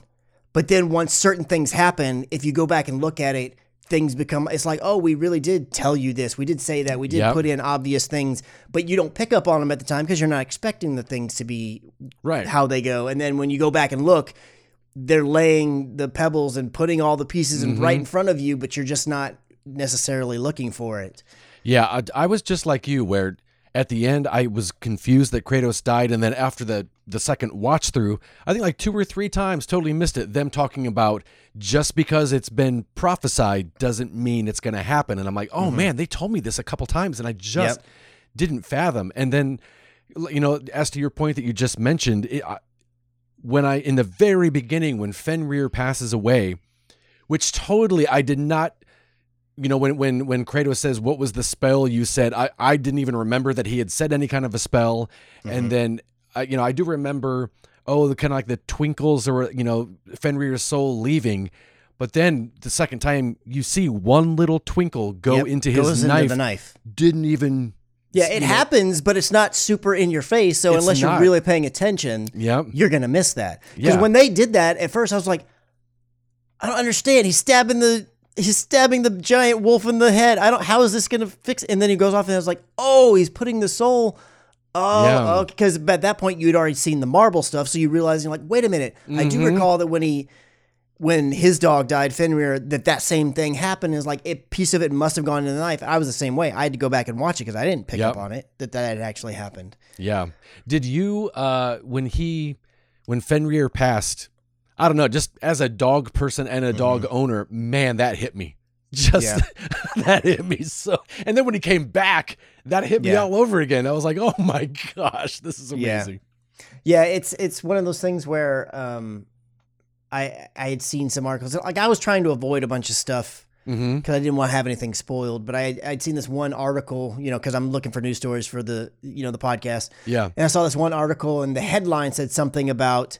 But then once certain things happen, if you go back and look at it, things become, it's like, oh, we really did tell you this. We did say that. We did yep. put in obvious things, but you don't pick up on them at the time because you're not expecting the things to be right how they go. And then when you go back and look, they're laying the pebbles and putting all the pieces mm-hmm. in right in front of you, but you're just not necessarily looking for it. Yeah, I, I was just like you, where at the end I was confused that Kratos died, and then after the the second watch through, I think like two or three times totally missed it, them talking about just because it's been prophesied doesn't mean it's going to happen. And I'm like, oh mm-hmm. man, they told me this a couple times and I just yep. didn't fathom. And then, you know, as to your point that you just mentioned, it, I, when I, in the very beginning, when Fenrir passes away, which totally, I did not, you know, when, when, when Kratos says, what was the spell you said? I, I didn't even remember that he had said any kind of a spell. Mm-hmm. And then, I, you know, I do remember, oh, the kind of like the twinkles or, you know, Fenrir's soul leaving. But then the second time you see one little twinkle go yep, into his knife, into the knife, didn't even. Yeah, it happens, know. But it's not super in your face. So it's unless not. You're really paying attention, yep. you're going to miss that. Because yeah. when they did that, at first I was like, I don't understand. He's stabbing the he's stabbing the giant wolf in the head. I don't. How is this going to fix it? And then he goes off and I was like, oh, he's putting the soul. Oh, because yeah. oh, at that point you'd already seen the marble stuff. So you realize you're like, wait a minute. Mm-hmm. I do recall that when he when his dog died, Fenrir, that that same thing happened. Is like a piece of it must have gone into the knife. I was the same way. I had to go back and watch it because I didn't pick yep. up on it that that had actually happened. Yeah. Did you uh, when he when Fenrir passed? I don't know, just as a dog person and a dog mm-hmm. owner, man, that hit me. Just yeah. that hit me so. And then when he came back, that hit me yeah. all over again. I was like, oh my gosh, this is amazing. Yeah, yeah it's it's one of those things where um, I I had seen some articles. Like I was trying to avoid a bunch of stuff because mm-hmm. I didn't want to have anything spoiled. But I I'd seen this one article, you know, because I'm looking for news stories for the you know the podcast. Yeah, and I saw this one article, and the headline said something about,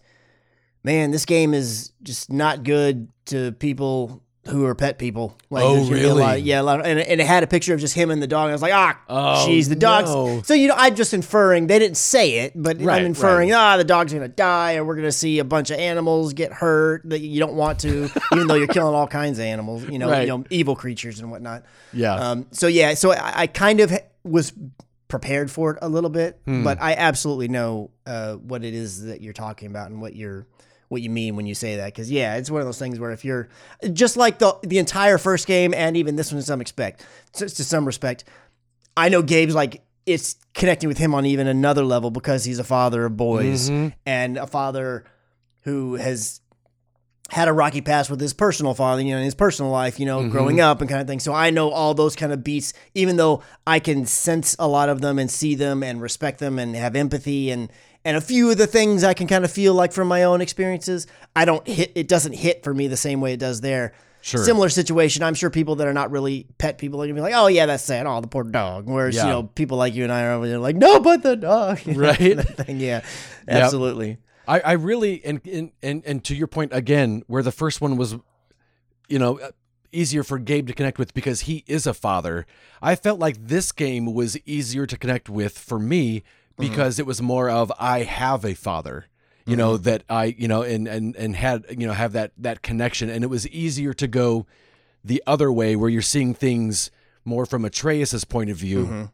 man, this game is just not good to people who are pet people. Like, oh, really? A lot, yeah, a lot of, and, and it had a picture of just him and the dog. I was like, ah, oh, geez, the dog's. No. So, you know, I'm just inferring. They didn't say it, but right, I'm inferring, right. ah, the dog's going to die, or we're going to see a bunch of animals get hurt that you don't want to, even though you're killing all kinds of animals, you know, right. you know evil creatures and whatnot. Yeah. Um. So, yeah, so I, I kind of was prepared for it a little bit, hmm. but I absolutely know uh, what it is that you're talking about and what you're... what you mean when you say that. Because, yeah, it's one of those things where if you're... Just like the the entire first game and even this one to some respect, to some respect, I know Gabe's like, it's connecting with him on even another level because he's a father of boys mm-hmm. and a father who has had a rocky past with his personal father, you know, in his personal life, you know, mm-hmm. growing up and kind of thing. So I know all those kind of beats, even though I can sense a lot of them and see them and respect them and have empathy and... And a few of the things I can kind of feel like from my own experiences, I don't hit, it doesn't hit for me the same way it does there. Sure. Similar situation. I'm sure people that are not really pet people are going to be like, oh, yeah, that's sad. Oh, the poor dog. Whereas, yeah. you know, people like you and I are over there like, no, but the dog. You right. know, that thing. Yeah, yep. absolutely. I, I really, and, and, and, and to your point, again, where the first one was, you know, easier for Gabe to connect with because he is a father. I felt like this game was easier to connect with for me because mm-hmm. it was more of, I have a father, you mm-hmm. know, that I, you know, and, and, and had, you know, have that, that connection. And it was easier to go the other way where you're seeing things more from Atreus's point of view, mm-hmm.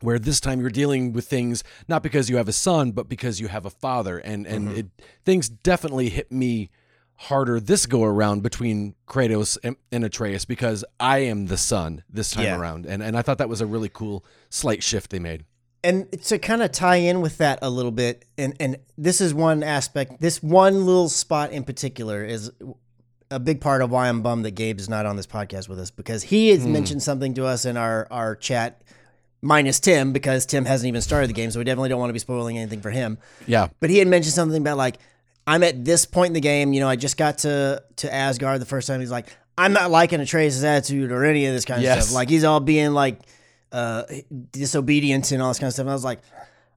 where this time you're dealing with things, not because you have a son, but because you have a father. And, and mm-hmm. it, things definitely hit me harder this go around between Kratos and, and Atreus, because I am the son this time yeah. around. And, and I thought that was a really cool slight shift they made. And to kind of tie in with that a little bit, and, and this is one aspect, this one little spot in particular is a big part of why I'm bummed that Gabe is not on this podcast with us, because he has mm. mentioned something to us in our, our chat, minus Tim, because Tim hasn't even started the game, so we definitely don't want to be spoiling anything for him. Yeah. But he had mentioned something about, like, I'm at this point in the game, you know, I just got to, to Asgard the first time. He's like, I'm not liking Atreus' attitude or any of this kind yes. of stuff. Like, he's all being, like... Uh, disobedience and all this kind of stuff. And I was like,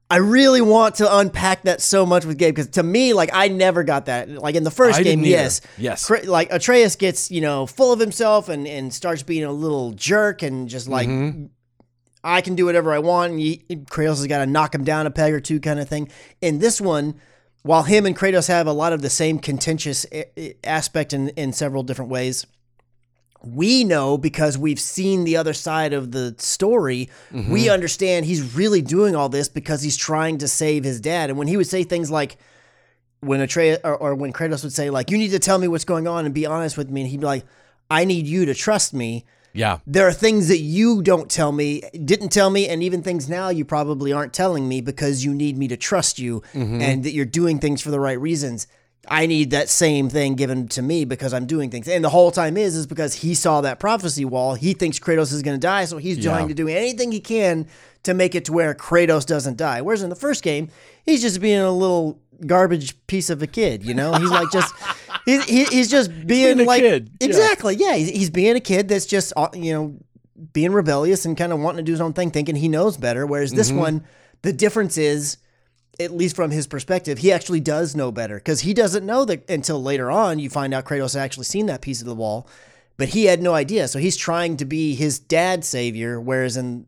I really want to unpack that so much with Gabe, because to me, like, I never got that. Like in the first I game, yes, yes, Cra- like Atreus gets, you know, full of himself and and starts being a little jerk and just like, mm-hmm. I can do whatever I want. And he, Kratos has got to knock him down a peg or two, kind of thing. In this one, while him and Kratos have a lot of the same contentious I- I aspect in in several different ways. We know because we've seen the other side of the story. Mm-hmm. We understand he's really doing all this because he's trying to save his dad. And when he would say things like, when Atreus or, or when Kratos would say, like, you need to tell me what's going on and be honest with me. And he'd be like, I need you to trust me. Yeah. There are things that you don't tell me, didn't tell me, and even things now you probably aren't telling me because you need me to trust you mm-hmm. and that you're doing things for the right reasons. I need that same thing given to me because I'm doing things. And the whole time is, is because he saw that prophecy wall. He thinks Kratos is going to die. So he's trying yeah. to do anything he can to make it to where Kratos doesn't die. Whereas in the first game, he's just being a little, garbage piece of a kid, you know? He's like just, he's, he's just being, he's being a like, kid. Exactly, yeah. yeah, he's he's being a kid that's just, you know, being rebellious and kind of wanting to do his own thing, thinking he knows better. Whereas this mm-hmm. one, the difference is, at least from his perspective, he actually does know better, because he doesn't know that until later on you find out Kratos had actually seen that piece of the wall, but he had no idea. So he's trying to be his dad's savior, whereas in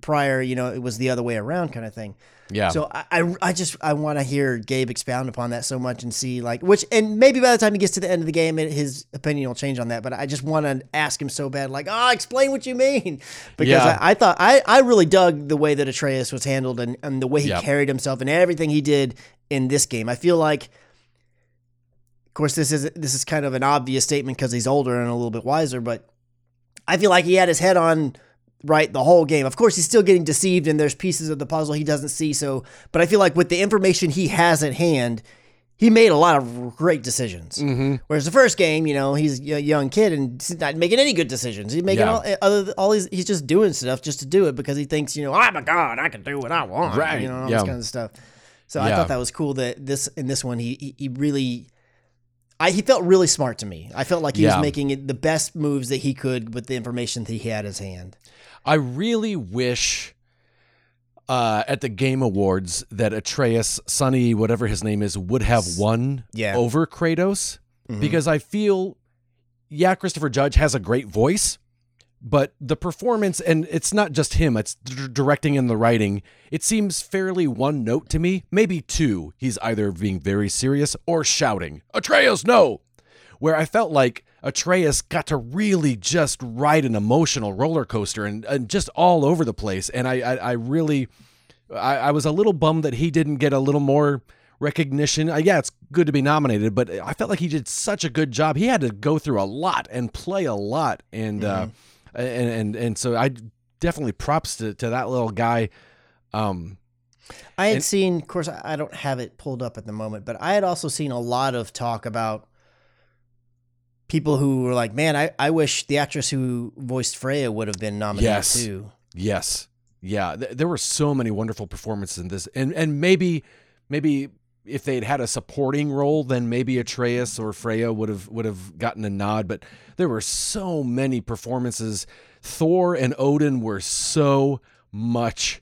prior, you know, it was the other way around kind of thing. Yeah. So I, I, I just, I want to hear Gabe expound upon that so much and see like, which, and maybe by the time he gets to the end of the game, it, his opinion will change on that. But I just want to ask him so bad, like, oh, explain what you mean. Because yeah. I, I thought, I, I really dug the way that Atreus was handled and, and the way he yep. carried himself and everything he did in this game. I feel like, of course, this is, this is kind of an obvious statement because he's older and a little bit wiser, but I feel like he had his head on right the whole game. Of course, he's still getting deceived and there's pieces of the puzzle he doesn't see. So, but I feel like with the information he has at hand, he made a lot of great decisions. Mm-hmm. Whereas the first game, you know, he's a young kid and he's not making any good decisions. He's making yeah. all, other, all he's, he's just doing stuff just to do it because he thinks, you know, I'm a god, I can do what I want. Right. You know, all yeah. this kind of stuff. So yeah. I thought that was cool that this, in this one, he, he, he really, I, he felt really smart to me. I felt like he yeah. was making it the best moves that he could with the information that he had at his hand. I really wish uh, at the Game Awards that Atreus, Sonny, whatever his name is, would have won yeah. over Kratos. Mm-hmm. Because I feel, yeah, Christopher Judge has a great voice, but the performance, and it's not just him, it's d- directing and the writing, it seems fairly one note to me. Maybe two. He's either being very serious or shouting, Atreus, no! Where I felt like Atreus got to really just ride an emotional roller coaster and, and just all over the place. And I, I, I really, I, I was a little bummed that he didn't get a little more recognition. Uh, yeah, it's good to be nominated, but I felt like he did such a good job. He had to go through a lot and play a lot. And, mm-hmm. uh, and, and, and so I definitely props to, to that little guy. Um, I had and, seen, of course, I don't have it pulled up at the moment, but I had also seen a lot of talk about people who were like, man, I, I wish the actress who voiced Freya would have been nominated yes. too. Yes. Yeah. Th- there were so many wonderful performances in this. And and maybe maybe if they'd had a supporting role, then maybe Atreus or Freya would have would have gotten a nod. But there were so many performances. Thor and Odin were so much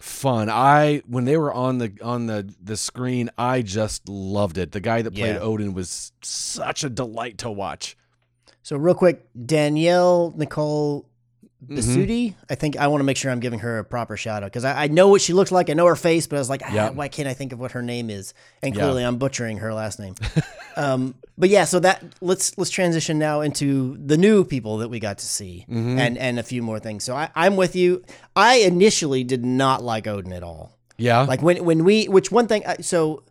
fun. I when they were on the on the the screen, I just loved it. The guy that played yeah. Odin was such a delight to watch. So real quick, Danielle Nicole Basutti, mm-hmm. I think I want to make sure I'm giving her a proper shout out because I, I know what she looked like, I know her face, but I was like, ah, yeah. why can't I think of what her name is? And clearly, yeah. I'm butchering her last name. um, but yeah, so that let's let's transition now into the new people that we got to see mm-hmm. and and a few more things. So I, I'm with you. I initially did not like Odin at all. Yeah, like when when we which one thing so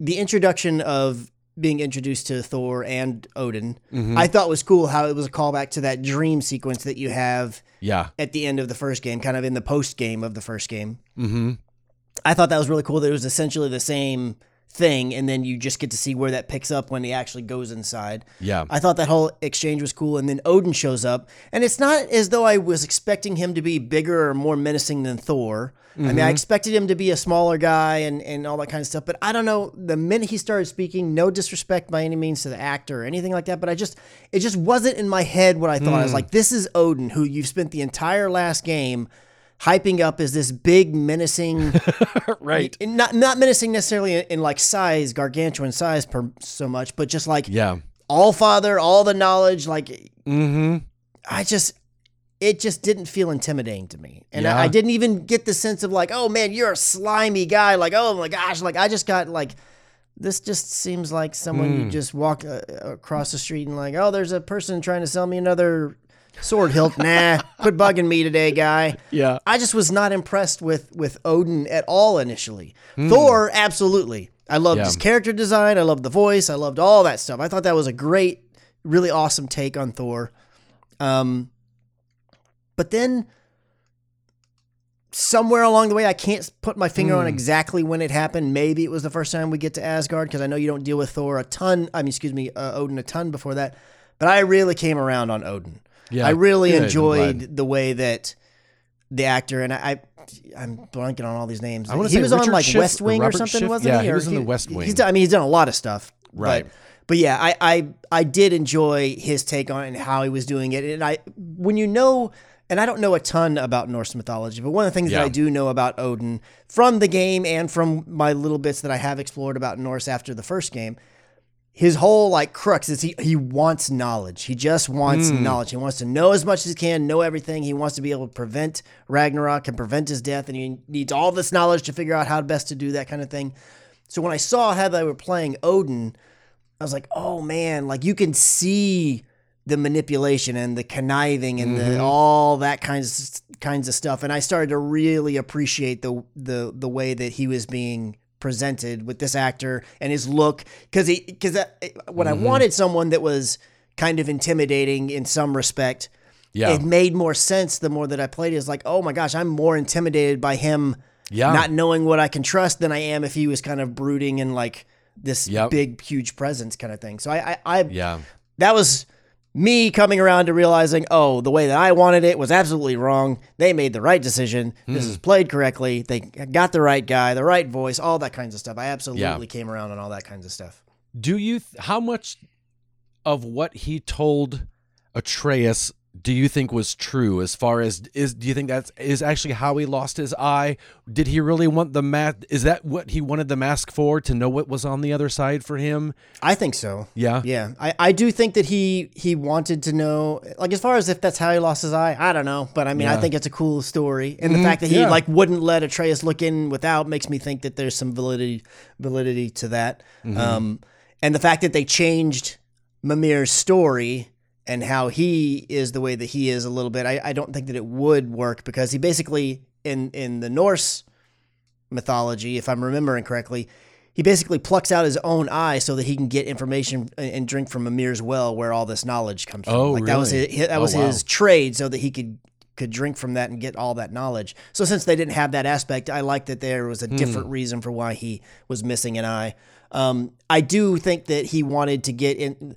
the introduction of being introduced to Thor and Odin, mm-hmm. I thought was cool how it was a callback to that dream sequence that you have yeah. at the end of the first game, kind of in the post game of the first game. Mm-hmm. I thought that was really cool that it was essentially the same thing, and then you just get to see where that picks up when he actually goes inside. Yeah. I thought that whole exchange was cool, and then Odin shows up, and it's not as though I was expecting him to be bigger or more menacing than Thor. Mm-hmm. I mean, I expected him to be a smaller guy and, and all that kind of stuff, but I don't know, the minute he started speaking, no disrespect by any means to the actor or anything like that, but I just, it just wasn't in my head what I thought. Mm. I was like, this is Odin, who you've spent the entire last game hyping up as this big menacing, right? Not not menacing necessarily in, in like size, gargantuan size per so much, but just like yeah, all father, all the knowledge. Like, mm-hmm. I just it just didn't feel intimidating to me, and yeah. I, I didn't even get the sense of like, oh man, you're a slimy guy. Like, oh my gosh, like I just got like. This just seems like someone mm. you just walk uh, across the street and like, oh, there's a person trying to sell me another sword hilt. Nah, quit bugging me today, guy. Yeah. I just was not impressed with, with Odin at all initially. Mm. Thor, absolutely. I loved yeah. his character design. I loved the voice. I loved all that stuff. I thought that was a great, really awesome take on Thor. Um, but then somewhere along the way, I can't put my finger mm. on exactly when it happened. Maybe it was the first time we get to Asgard, because I know you don't deal with Thor a ton. I mean, excuse me, uh, Odin a ton before that. But I really came around on Odin. Yeah, I really enjoyed the way that the actor, and I, I I'm blanking on all these names. I he was Richard on like Schiff, West Wing Robert or something, Schiff? wasn't yeah, he? Yeah, he was in the West Wing. He's done, I mean, he's done a lot of stuff. Right. But, but yeah, I, I I did enjoy his take on it and how he was doing it. And I, when you know, and I don't know a ton about Norse mythology, but one of the things yeah. that I do know about Odin from the game and from my little bits that I have explored about Norse after the first game, his whole like crux is he, he wants knowledge. He just wants mm. knowledge. He wants to know as much as he can, know everything. He wants to be able to prevent Ragnarok and prevent his death, and he needs all this knowledge to figure out how best to do that kind of thing. So when I saw how they were playing Odin, I was like, oh man, like you can see the manipulation and the conniving and mm-hmm. the, all that kinds kinds of stuff. And I started to really appreciate the the the way that he was being presented with this actor and his look, because he because when mm-hmm. I wanted someone that was kind of intimidating in some respect, yeah. it made more sense the more that I played. It's like, oh my gosh, I'm more intimidated by him yeah. not knowing what I can trust than I am if he was kind of brooding and like this yep. big, huge presence kind of thing. So I, I, I yeah. that was me coming around to realizing, oh, the way that I wanted it was absolutely wrong. They made the right decision. Mm. This is played correctly. They got the right guy, the right voice, all that kinds of stuff. I absolutely yeah. came around on all that kinds of stuff. Do you, th- how much of what he told Atreus do you think was true as far as, is, do you think that's, is actually how he lost his eye? Did he really want the mask? Is that what he wanted the mask for, to know what was on the other side for him? I think so. Yeah. Yeah. I, I do think that he, he wanted to know, like, as far as if that's how he lost his eye, I don't know. But I mean, yeah. I think it's a cool story. And mm-hmm. the fact that he yeah. like wouldn't let Atreus look in without makes me think that there's some validity, validity to that. Mm-hmm. Um, and the fact that they changed Mimir's story and how he is the way that he is a little bit, I, I don't think that it would work, because he basically, in, in the Norse mythology, if I'm remembering correctly, he basically plucks out his own eye so that he can get information and drink from Mimir's well where all this knowledge comes from. Oh, like really? That was his, that was oh, wow. his trade, so that he could could drink from that and get all that knowledge. So since they didn't have that aspect, I like that there was a mm. different reason for why he was missing an eye. Um, I do think that he wanted to get in...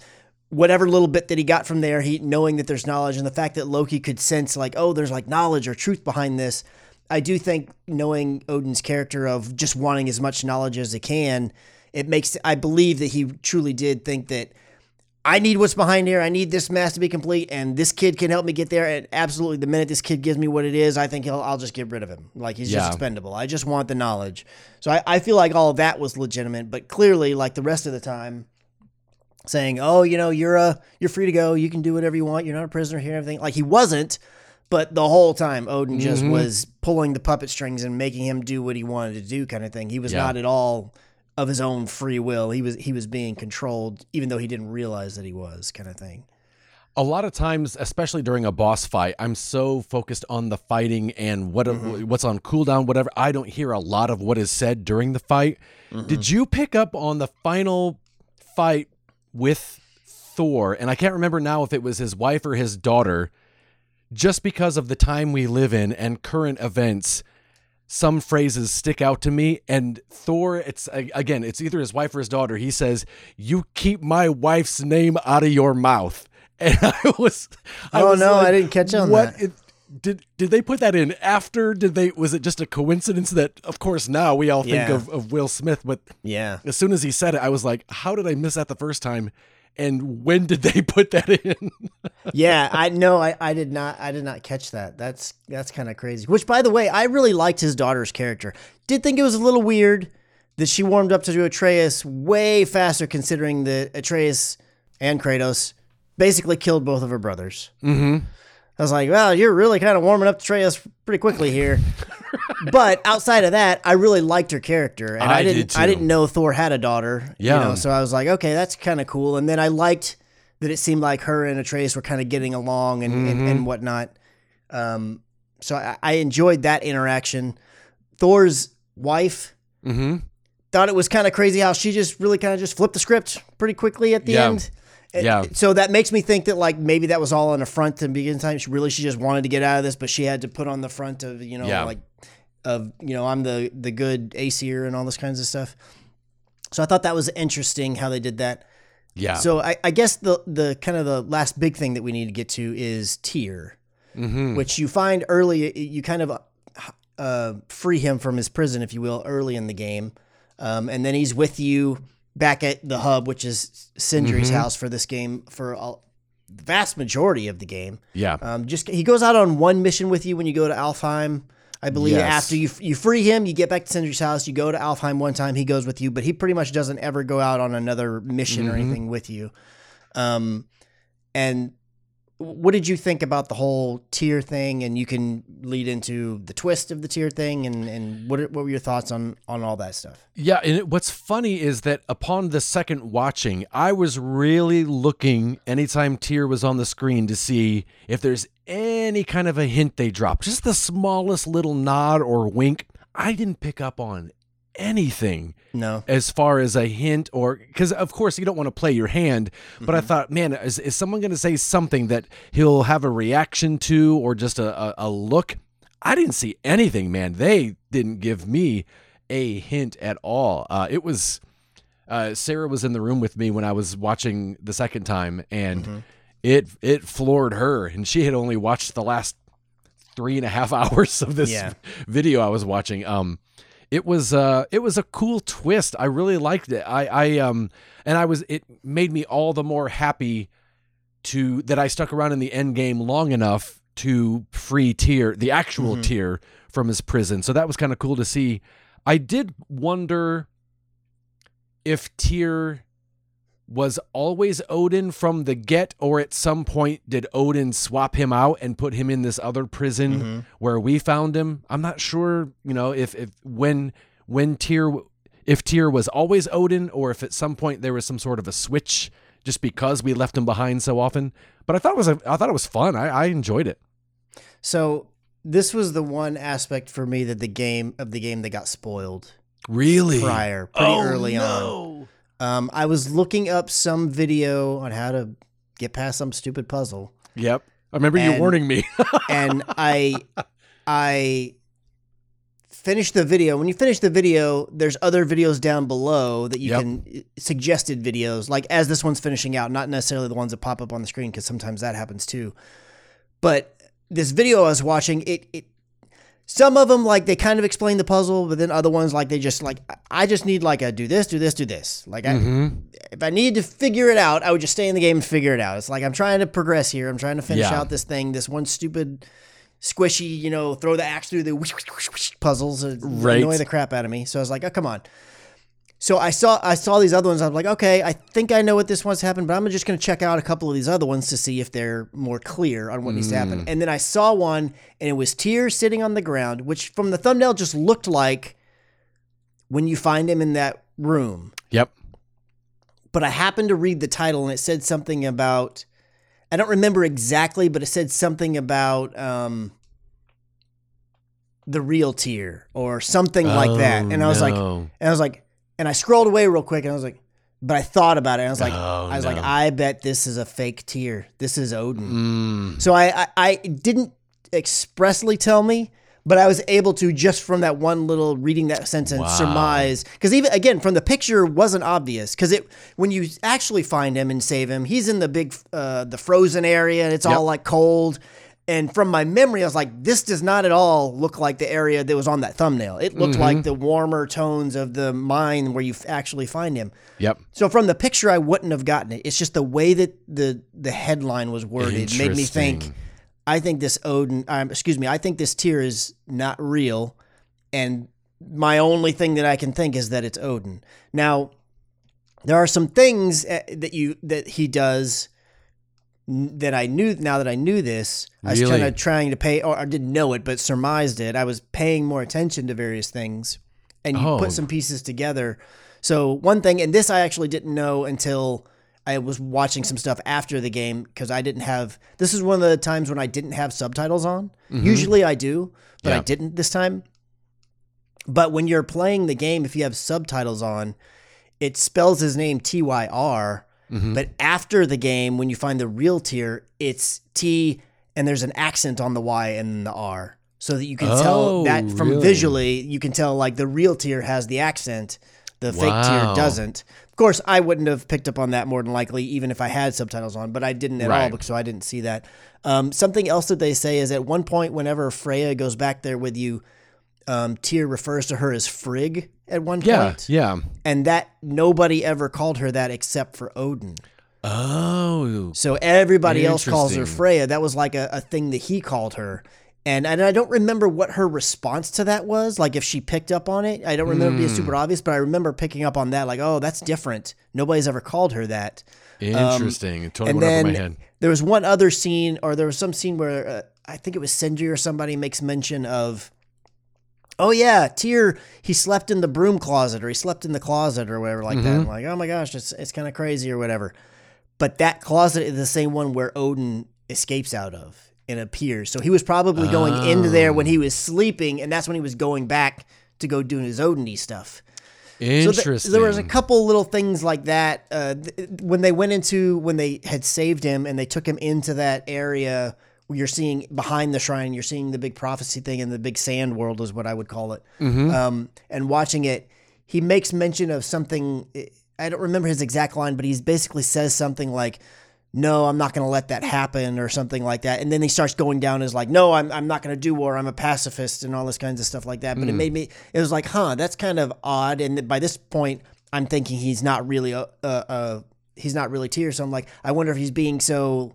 whatever little bit that he got from there, he knowing that there's knowledge, and the fact that Loki could sense like, oh, there's like knowledge or truth behind this. I do think, knowing Odin's character of just wanting as much knowledge as he can, it makes, I believe that he truly did think that I need what's behind here. I need this mask to be complete, and this kid can help me get there. And absolutely, the minute this kid gives me what it is, I think he'll, I'll just get rid of him. Like, he's yeah. just expendable. I just want the knowledge. So I, I feel like all of that was legitimate, but clearly, like the rest of the time, saying, oh, you know, you're a, you're free to go. You can do whatever you want. You're not a prisoner here. Everything, like, he wasn't, but the whole time Odin just mm-hmm. was pulling the puppet strings and making him do what he wanted to do, kind of thing. He was yeah. not at all of his own free will. He was, he was being controlled, even though he didn't realize that he was, kind of thing. A lot of times, especially during a boss fight, I'm so focused on the fighting and what mm-hmm. what's on cooldown, whatever. I don't hear a lot of what is said during the fight. Mm-hmm. Did you pick up on the final fight with Thor, and I can't remember now if it was his wife or his daughter, just because of the time we live in and current events, some phrases stick out to me. And Thor, it's again, it's either his wife or his daughter. He says, "You keep my wife's name out of your mouth." And I was, I oh was no, like, I didn't catch on what that. It, Did did they put that in after? Did they? Was it just a coincidence that, of course, now we all think yeah. of, of Will Smith, but yeah. as soon as he said it, I was like, how did I miss that the first time? And when did they put that in? yeah, I no, I, I did not. I did not catch that. That's that's kind of crazy. Which, by the way, I really liked his daughter's character. Did think it was a little weird that she warmed up to Atreus way faster, considering that Atreus and Kratos basically killed both of her brothers. Mm-hmm. I was like, well, you're really kind of warming up to Atreus pretty quickly here. But outside of that, I really liked her character. And I, I didn't did I didn't know Thor had a daughter. Yeah. You know, so I was like, okay, that's kind of cool. And then I liked that it seemed like her and Atreus were kind of getting along and, mm-hmm. and, and whatnot. Um, so I, I enjoyed that interaction. Thor's wife mm-hmm. thought it was kind of crazy how she just really kind of just flipped the script pretty quickly at the yeah. end. Yeah. So that makes me think that, like, maybe that was all on a front to begin time. She really, she just wanted to get out of this, but she had to put on the front of, you know, yeah. like, of, you know, I'm the, the good Aesir and all this kinds of stuff. So I thought that was interesting how they did that. Yeah. So I, I guess the, the kind of the last big thing that we need to get to is Tyr, mm-hmm. which you find early, you kind of uh, free him from his prison, if you will, early in the game. Um, and then he's with you back at the hub, which is Sindri's mm-hmm. house for this game, for all, the vast majority of the game. Yeah. Um, just he goes out on one mission with you when you go to Alfheim, I believe. Yes. After you you free him, you get back to Sindri's house, you go to Alfheim one time, he goes with you, but he pretty much doesn't ever go out on another mission mm-hmm. or anything with you. Um, and what did you think about the whole tier thing? And you can lead into the twist of the tier thing. And, and what, what were your thoughts on, on all that stuff? Yeah. And it, what's funny is that upon the second watching, I was really looking anytime tier was on the screen to see if there's any kind of a hint they dropped, just the smallest little nod or wink. I didn't pick up on anything. No, as far as a hint, or because of course you don't want to play your hand, but mm-hmm. I thought, man, is, is someone going to say something that he'll have a reaction to, or just a, a, a look? I didn't see anything, man. They didn't give me a hint at all. Uh, it was uh, Sarah was in the room with me when I was watching the second time, and mm-hmm. it it floored her, and she had only watched the last three and a half hours of this yeah. video I was watching. Um, It was uh, it was a cool twist. I really liked it. I, I um, and I was it made me all the more happy to that I stuck around in the end game long enough to free Tyr, the actual mm-hmm. Tyr, from his prison. So that was kind of cool to see. I did wonder if Tyr was always Odin from the get, or at some point did Odin swap him out and put him in this other prison mm-hmm. where we found him? I'm not sure, you know, if, if when when Tyr if Tyr was always Odin, or if at some point there was some sort of a switch just because we left him behind so often. But I thought it was a, I thought it was fun. I, I enjoyed it. So this was the one aspect for me that the game of the game that got spoiled. Really? Prior, pretty oh, early no. on. Um, I was looking up some video on how to get past some stupid puzzle. Yep. I remember and, you warning me. and I I finished the video. When you finish the video, there's other videos down below that you yep. can, suggested videos, like as this one's finishing out, not necessarily the ones that pop up on the screen, because sometimes that happens too. But this video I was watching, it it some of them, like, they kind of explain the puzzle, but then other ones, like, they just, like, I just need, like, a do this, do this, do this. Like, I, mm-hmm. if I needed to figure it out, I would just stay in the game and figure it out. It's like, I'm trying to progress here. I'm trying to finish yeah. out this thing, this one stupid, squishy, you know, throw the axe through the whoosh, whoosh, whoosh, whoosh puzzles. It right. annoy the crap out of me. So I was like, oh, come on. So I saw I saw these other ones. I was like, okay, I think I know what this one's happened, but I'm just going to check out a couple of these other ones to see if they're more clear on what mm. needs to happen. And then I saw one, and it was Tyr sitting on the ground, which from the thumbnail just looked like when you find him in that room. Yep. But I happened to read the title, and it said something about, I don't remember exactly, but it said something about um, the real Tyr or something oh, like that. And I was no. like, and I was like. And I scrolled away real quick, and I was like, but I thought about it, and I was like, oh, I was no. like, I bet this is a fake Tyr. This is Odin. Mm. So I, I, I didn't expressly tell me, but I was able to, just from that one little reading that sentence, wow. surmise. Because even, again, from the picture, wasn't obvious. Because it when you actually find him and save him, he's in the big, uh, the frozen area, and it's yep. all, like, cold. And from my memory, I was like, this does not at all look like the area that was on that thumbnail. It looked mm-hmm. like the warmer tones of the mine where you f- actually find him. Yep. So from the picture, I wouldn't have gotten it. It's just the way that the, the headline was worded made me think, I think this Odin, um, excuse me, I think this Tyr is not real. And my only thing that I can think is that it's Odin. Now, there are some things that you that he does that I knew, now that I knew this, I was really? kind of trying to pay, or I didn't know it, but surmised it. I was paying more attention to various things, and you oh. put some pieces together. So one thing, and this I actually didn't know until I was watching some stuff after the game, because I didn't have, this is one of the times when I didn't have subtitles on. Mm-hmm. Usually I do, but yeah. I didn't this time. But when you're playing the game, if you have subtitles on, it spells his name T Y R, mm-hmm. but after the game, when you find the real Tyr, it's T, and there's an accent on the Y and the R, so that you can oh, tell that from really? visually, you can tell, like, the real Tyr has the accent, the wow. fake Tyr doesn't. Of course, I wouldn't have picked up on that more than likely, even if I had subtitles on, but I didn't at right. all, because so I didn't see that. Um, something else that they say is at one point, whenever Freya goes back there with you, um, Tyr refers to her as Frigg at one point. Yeah, yeah. And that nobody ever called her that except for Odin. Oh. So everybody else calls her Freya. That was like a, a thing that he called her. And, and I don't remember what her response to that was, like if she picked up on it. I don't remember mm. being super obvious, but I remember picking up on that, like, oh, that's different. Nobody's ever called her that. Interesting. Um, it totally went then, over my head. There was one other scene, or there was some scene where uh, I think it was Sindri or somebody makes mention of, oh yeah, Tyr, he slept in the broom closet or he slept in the closet or whatever like mm-hmm. that. I'm like, oh my gosh, it's it's kind of crazy or whatever. But that closet is the same one where Odin escapes out of and appears. So he was probably going oh. into there when he was sleeping, and that's when he was going back to go doing his Odin-y stuff. Interesting. So th- there was a couple little things like that. Uh, th- when they went into, when they had saved him and they took him into that area where you're seeing behind the shrine, you're seeing the big prophecy thing and the big sand world is what I would call it. Mm-hmm. Um, and watching it, he makes mention of something. I don't remember his exact line, but he basically says something like, no, I'm not going to let that happen or something like that. And then he starts going down as like, no, I'm I'm not going to do war. I'm a pacifist and all this kinds of stuff like that. But mm. it made me, it was like, huh, that's kind of odd. And by this point, I'm thinking he's not really, a, a, a he's not really Tyr. So I'm like, I wonder if he's being so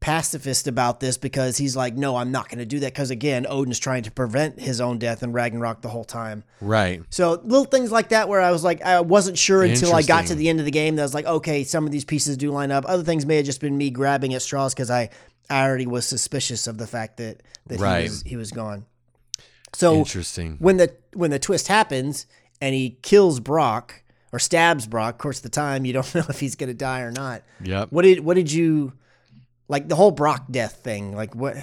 pacifist about this because he's like, no, I'm not going to do that. Because again, Odin's trying to prevent his own death in Ragnarok the whole time. Right. So little things like that where I was like, I wasn't sure until I got to the end of the game that I was like, okay, some of these pieces do line up. Other things may have just been me grabbing at straws because I, I already was suspicious of the fact that, that right. he was, he was gone. So interesting. When the, when the twist happens and he kills Brock or stabs Brock, of course, at the time you don't know if he's going to die or not. Yep. What did, what did you... Like the whole Brock death thing, like what?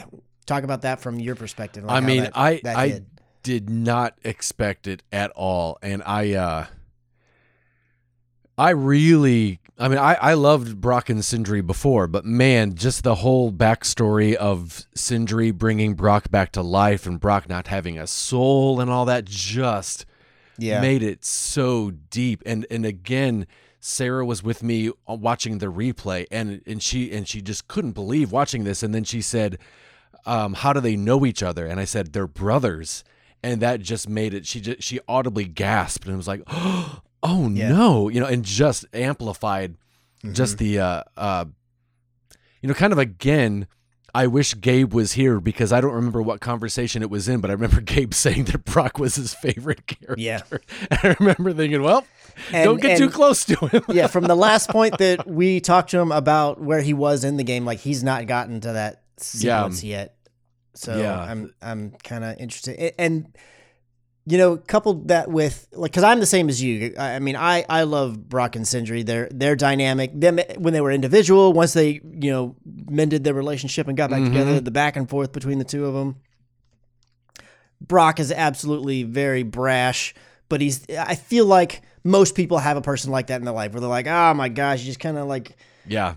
Talk about that from your perspective. Like I mean, that, I that I hit. did not expect it at all, and I uh, I really, I mean, I, I loved Brock and Sindri before, but man, just the whole backstory of Sindri bringing Brock back to life and Brock not having a soul and all that just yeah. made it so deep, and and again. Sarah was with me watching the replay, and and she and she just couldn't believe watching this. And then she said, um, "How do they know each other?" And I said, "They're brothers," and that just made it. She just, she audibly gasped and was like, "Oh, oh yeah. no!" You know, and just amplified mm-hmm. just the uh, uh, you know, kind of again. I wish Gabe was here because I don't remember what conversation it was in, but I remember Gabe saying that Brock was his favorite character. Yeah. And I remember thinking, well, and, don't get and, too close to him. Yeah, from the last point that we talked to him about where he was in the game, like he's not gotten to that sequence yeah. yet. So yeah. I'm I'm kind of interested. And, you know, coupled that with, like, because I'm the same as you. I, I mean, I, I love Brock and Sindri. They're, they're dynamic. Them, when they were individual, once they, you know, mended their relationship and got back mm-hmm. together, the back and forth between the two of them. Brock is absolutely very brash, but he's, I feel like most people have a person like that in their life where they're like, oh my gosh, you just kind of like, yeah.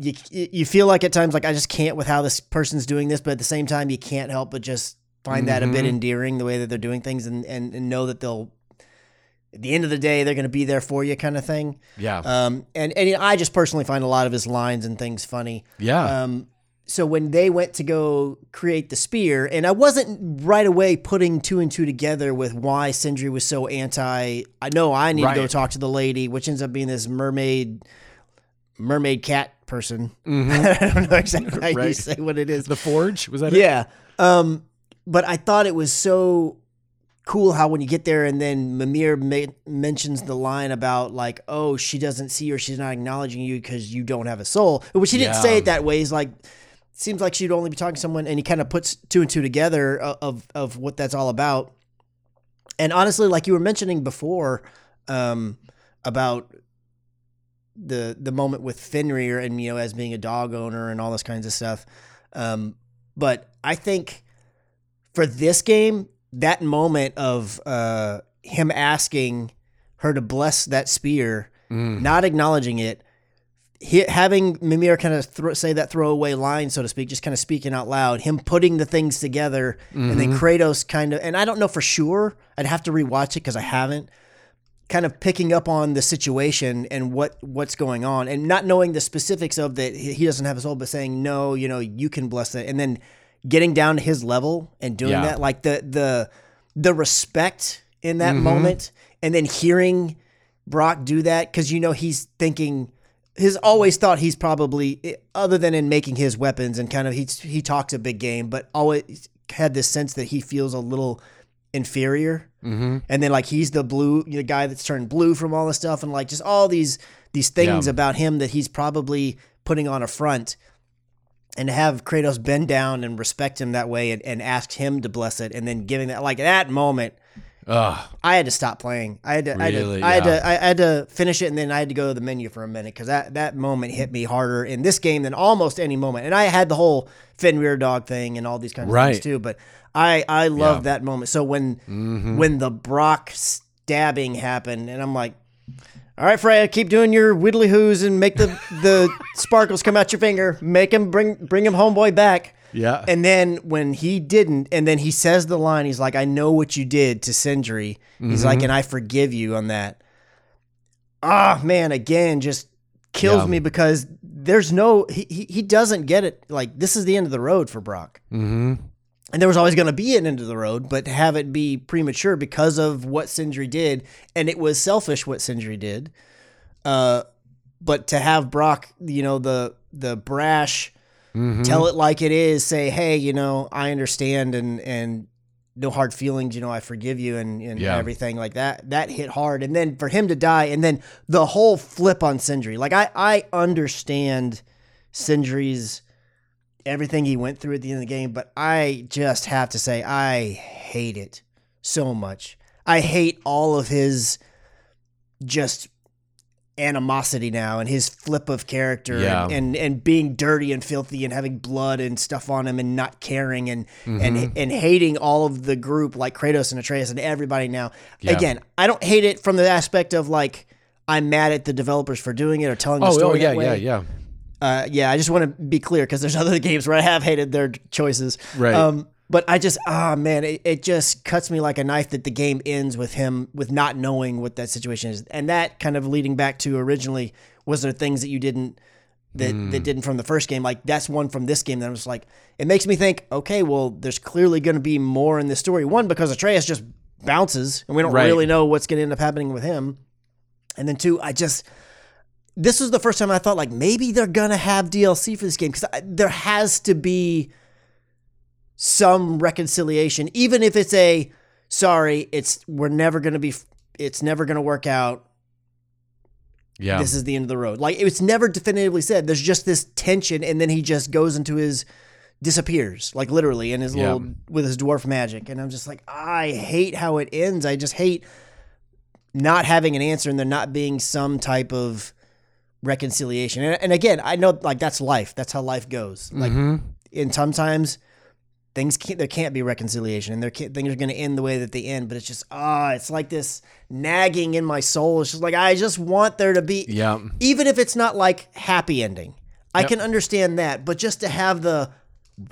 You, you feel like at times, like, I just can't with how this person's doing this, but at the same time, you can't help but just find that mm-hmm. a bit endearing, the way that they're doing things, and, and, and know that they'll, at the end of the day, they're going to be there for you, kind of thing. Yeah. Um. And, and I just personally find a lot of his lines and things funny. Yeah. Um. So when they went to go create the spear, and I wasn't right away putting two and two together with why Sindri was so anti, I know I need right. to go talk to the lady, which ends up being this mermaid, mermaid cat person. Mm-hmm. I don't know exactly how right. you say what it is. The Forge? Was that yeah. it? Yeah. Um. But I thought it was so cool how when you get there and then Mimir ma- mentions the line about like, oh, she doesn't see or she's not acknowledging you because you don't have a soul, which he yeah. didn't say it that way. He's like, seems like she'd only be talking to someone, and he kind of puts two and two together of, of what that's all about. And honestly, like you were mentioning before um, about the the moment with Fenrir and, you know, as being a dog owner and all this kinds of stuff. Um, but I think... For this game, that moment of uh, him asking her to bless that spear, mm. not acknowledging it, he, having Mimir kind of th- say that throwaway line, so to speak, just kind of speaking out loud, him putting the things together, mm-hmm. and then Kratos kind of, and I don't know for sure, I'd have to rewatch it because I haven't, kind of picking up on the situation and what, what's going on, and not knowing the specifics of that he doesn't have a soul, but saying, no, you know, you can bless it, and then getting down to his level and doing yeah. that, like the the the respect in that mm-hmm. moment, and then hearing Brock do that, because you know he's thinking, he's always thought he's probably, other than in making his weapons and kind of, he, he talks a big game, but always had this sense that he feels a little inferior. Mm-hmm. And then like he's the blue, the guy that's turned blue from all this stuff, and like just all these these things yeah. about him that he's probably putting on a front. And have Kratos bend down and respect him that way, and, and ask him to bless it, and then giving that, like that moment, Ugh. I had to stop playing. I had to, really? I had to, yeah. I, had to I, I had to finish it, and then I had to go to the menu for a minute, because that, that moment hit me harder in this game than almost any moment. And I had the whole Fenrir dog thing and all these kinds of right. things too, but I I loved yeah. that moment. So when mm-hmm. when the Brock stabbing happened, and I'm like, all right, Freya, keep doing your widdly hoos and make the, the sparkles come out your finger. Make him bring bring him homeboy back. Yeah. And then when he didn't, and then he says the line, he's like, I know what you did to Sindri. Mm-hmm. He's like, and I forgive you on that. Ah, man, again, just kills yeah. me, because there's no, he, he he doesn't get it. Like, this is the end of the road for Brock. Mm-hmm. And there was always going to be an end of the road, but to have it be premature because of what Sindri did, and it was selfish what Sindri did. Uh, but to have Brock, you know, the the brash, mm-hmm. tell it like it is, say, hey, you know, I understand, and and no hard feelings, you know, I forgive you, and, and yeah. everything like that, that hit hard. And then for him to die, and then the whole flip on Sindri. Like, I, I understand Sindri's... everything he went through at the end of the game, but I just have to say I hate it so much. I hate all of his just animosity now, and his flip of character, yeah. and, and and being dirty and filthy and having blood and stuff on him and not caring, and mm-hmm. and and hating all of the group, like Kratos and Atreus and everybody now. Yeah. Again, I don't hate it from the aspect of like I'm mad at the developers for doing it or telling oh, the story oh, yeah, that way. yeah, yeah, yeah. Uh, yeah, I just want to be clear, because there's other games where I have hated their choices. Right. Um, but I just, ah, oh, man, it, it just cuts me like a knife that the game ends with him, with not knowing what that situation is. And that kind of leading back to originally, was there things that you didn't, that, mm. that didn't from the first game? Like, that's one from this game that I was like, it makes me think, okay, well, there's clearly going to be more in this story. One, because Atreus just bounces, and we don't right. really know what's going to end up happening with him. And then two, I just... this was the first time I thought, like, maybe they're going to have D L C for this game, because there has to be some reconciliation, even if it's a, sorry, it's, we're never going to be, it's never going to work out. Yeah. This is the end of the road. Like, it's never definitively said. There's just this tension, and then he just goes into his, disappears, like literally, in his yeah. little, with his dwarf magic. And I'm just like, I hate how it ends. I just hate not having an answer, and there not being some type of reconciliation. And, and again, I know, like, that's life. That's how life goes. Like, mm-hmm. and sometimes things can't, there can't be reconciliation, and there can't, things are going to end the way that they end. But it's just, ah, oh, it's like this nagging in my soul. It's just like, I just want there to be, yeah. even if it's not like happy ending, I yep. can understand that. But just to have the,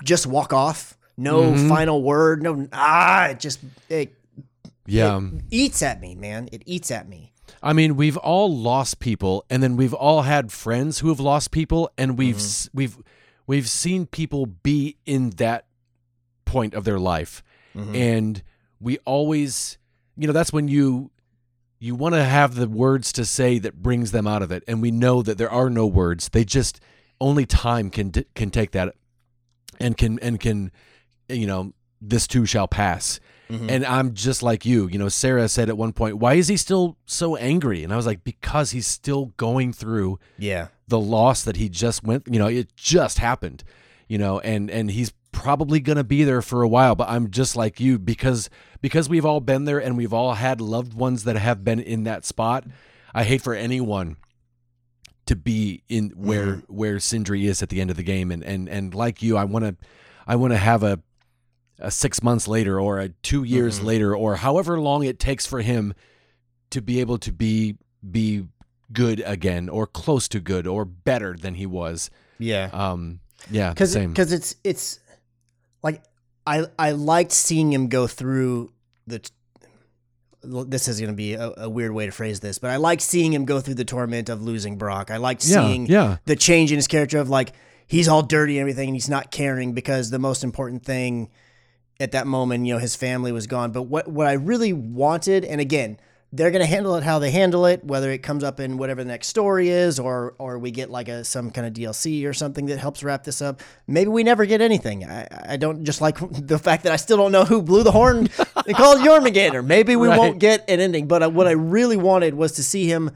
just walk off, no mm-hmm. final word, no, ah, it just, it, yeah. it eats at me, man. It eats at me. I mean, we've all lost people, and then we've all had friends who have lost people, and we've mm-hmm. we've we've seen people be in that point of their life, mm-hmm. and we always, you know, that's when you you want to have the words to say that brings them out of it, and we know that there are no words; they just only time can can take that, and can and can, you know, this too shall pass. Mm-hmm. And I'm just like you, you know, Sarah said at one point, why is he still so angry? And I was like, because he's still going through yeah. the loss that he just went, you know, it just happened, you know, and, and he's probably going to be there for a while, but I'm just like you, because, because we've all been there, and we've all had loved ones that have been in that spot. I hate for anyone to be in where, mm-hmm. where Sindri is at the end of the game. And, and, and like you, I want to, I want to have a, Uh, six months later, or a two years mm-hmm. later, or however long it takes for him to be able to be be good again, or close to good, or better than he was. Yeah, um, yeah, because because it's it's like I I liked seeing him go through the. T- this is going to be a, a weird way to phrase this, but I liked seeing him go through the torment of losing Brock. I liked yeah, seeing yeah. the change in his character of like he's all dirty and everything, and he's not caring because the most important thing at that moment, you know, his family was gone. But what, what I really wanted, and again, they're going to handle it how they handle it, whether it comes up in whatever the next story is, or or we get like a some kind of D L C or something that helps wrap this up. Maybe we never get anything. I, I don't just like the fact that I still don't know who blew the horn and called Jormungandr. Maybe we right. won't get an ending. But I, what I really wanted was to see him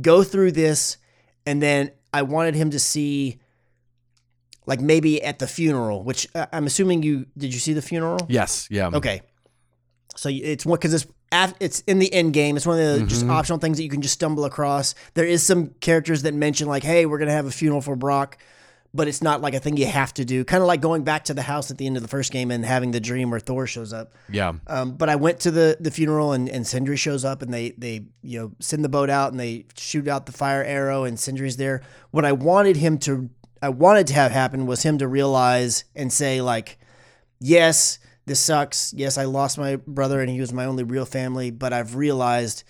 go through this, and then I wanted him to see... Like maybe at the funeral, which I'm assuming you did. You see the funeral? Yes. Yeah. Okay. So it's one because it's at, it's in the end game. It's one of the mm-hmm. just optional things that you can just stumble across. There is some characters that mention like, "Hey, we're gonna have a funeral for Brock," but it's not like a thing you have to do. Kind of like going back to the house at the end of the first game and having the dream where Thor shows up. Yeah. Um, but I went to the the funeral and, and Sindri shows up and they they you know send the boat out and they shoot out the fire arrow and Sindri's there. What I wanted him to. I wanted to have happen was him to realize and say like, yes, this sucks. Yes, I lost my brother and he was my only real family, but I've realized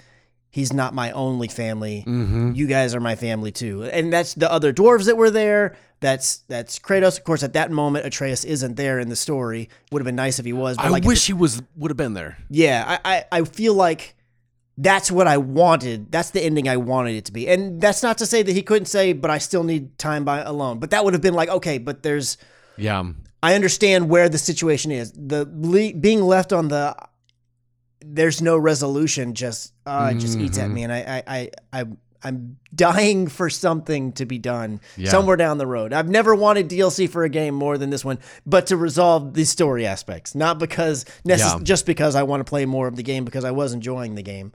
he's not my only family. Mm-hmm. You guys are my family too. And that's the other dwarves that were there. That's that's Kratos. Of course, at that moment, Atreus isn't there in the story. Would have been nice if he was. But I like, wish he was would have been there. Yeah, I, I, I feel like that's what I wanted. That's the ending I wanted it to be. And that's not to say that he couldn't say, but I still need time by alone. But that would have been like, okay, but there's... Yeah. I understand where the situation is. The le- being left on the... There's no resolution just uh, mm-hmm. just eats at me. And I, I, I, I, I'm dying for something to be done yeah. somewhere down the road. I've never wanted D L C for a game more than this one, but to resolve the story aspects. Not because... Necess- yeah. Just because I want to play more of the game because I was enjoying the game.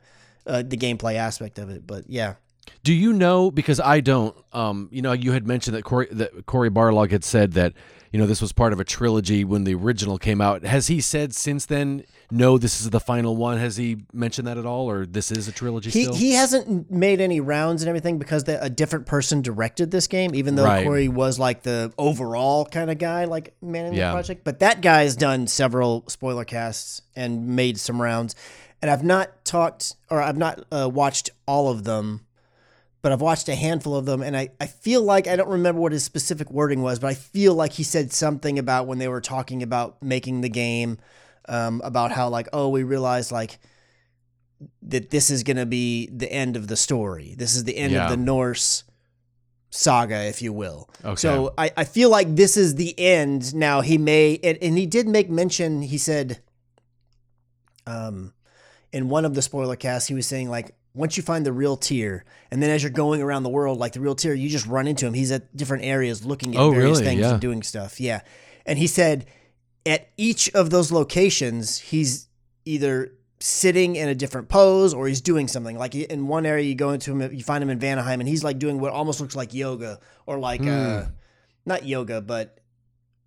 Uh, the gameplay aspect of it, but yeah. Do you know, because I don't, um, you know, you had mentioned that Corey, that Corey Barlog had said that, you know, this was part of a trilogy when the original came out. Has he said since then, no, this is the final one? Has he mentioned that at all, or this is a trilogy he, still? He hasn't made any rounds and everything because the, a different person directed this game, even though right. Corey was like the overall kind of guy, like manning yeah. the project. But that guy's done several spoiler casts and made some rounds. And I've not talked or I've not uh, watched all of them, but I've watched a handful of them. And I, I feel like I don't remember what his specific wording was, but I feel like he said something about when they were talking about making the game um, about how like, oh, we realized like that this is going to be the end of the story. This is the end yeah. of the Norse saga, if you will. Okay. So I, I feel like this is the end. Now he may, and, and he did make mention, he said, um, in one of the spoiler casts, he was saying, like, once you find the real Tyr, and then as you're going around the world, like the real Tyr, you just run into him. He's at different areas looking at oh, various really? things yeah. and doing stuff. Yeah. And he said at each of those locations, he's either sitting in a different pose or he's doing something. Like in one area, you go into him, you find him in Vanaheim, and he's like doing what almost looks like yoga or like, mm. uh, not yoga, but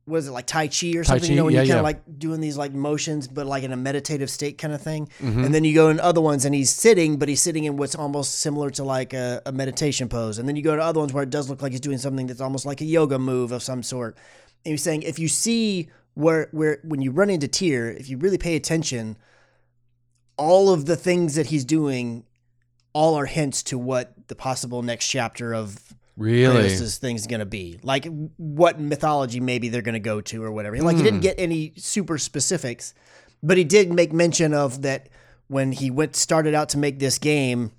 what is it, like Tai Chi or something? Chi, you know, when yeah, you're kind of yeah. like doing these like motions, but like in a meditative state kind of thing. Mm-hmm. And then you go in other ones and he's sitting, but he's sitting in what's almost similar to like a, a meditation pose. And then you go to other ones where it does look like he's doing something that's almost like a yoga move of some sort. And he was saying, if you see where, where, when you run into Tyr, if you really pay attention, all of the things that he's doing, all are hints to what the possible next chapter of really this thing's gonna be like, what mythology maybe they're gonna go to or whatever. Like mm. he didn't get any super specifics, but he did make mention of that when he went started out to make this game.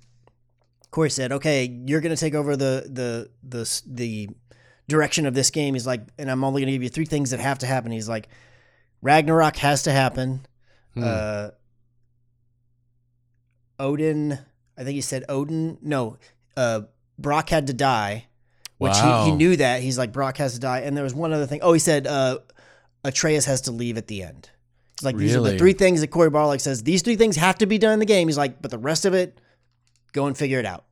Corey said, "Okay, you're gonna take over the the the the direction of this game." He's like, "And I'm only gonna give you three things that have to happen." He's like, "Ragnarok has to happen." Mm. Uh, Odin, I think he said Odin. No, uh, Brock had to die, which wow. he, he knew that. He's like, Brock has to die. And there was one other thing. Oh, he said uh, Atreus has to leave at the end. He's like, these really? are the three things that Corey Barlog says. These three things have to be done in the game. He's like, but the rest of it, go and figure it out.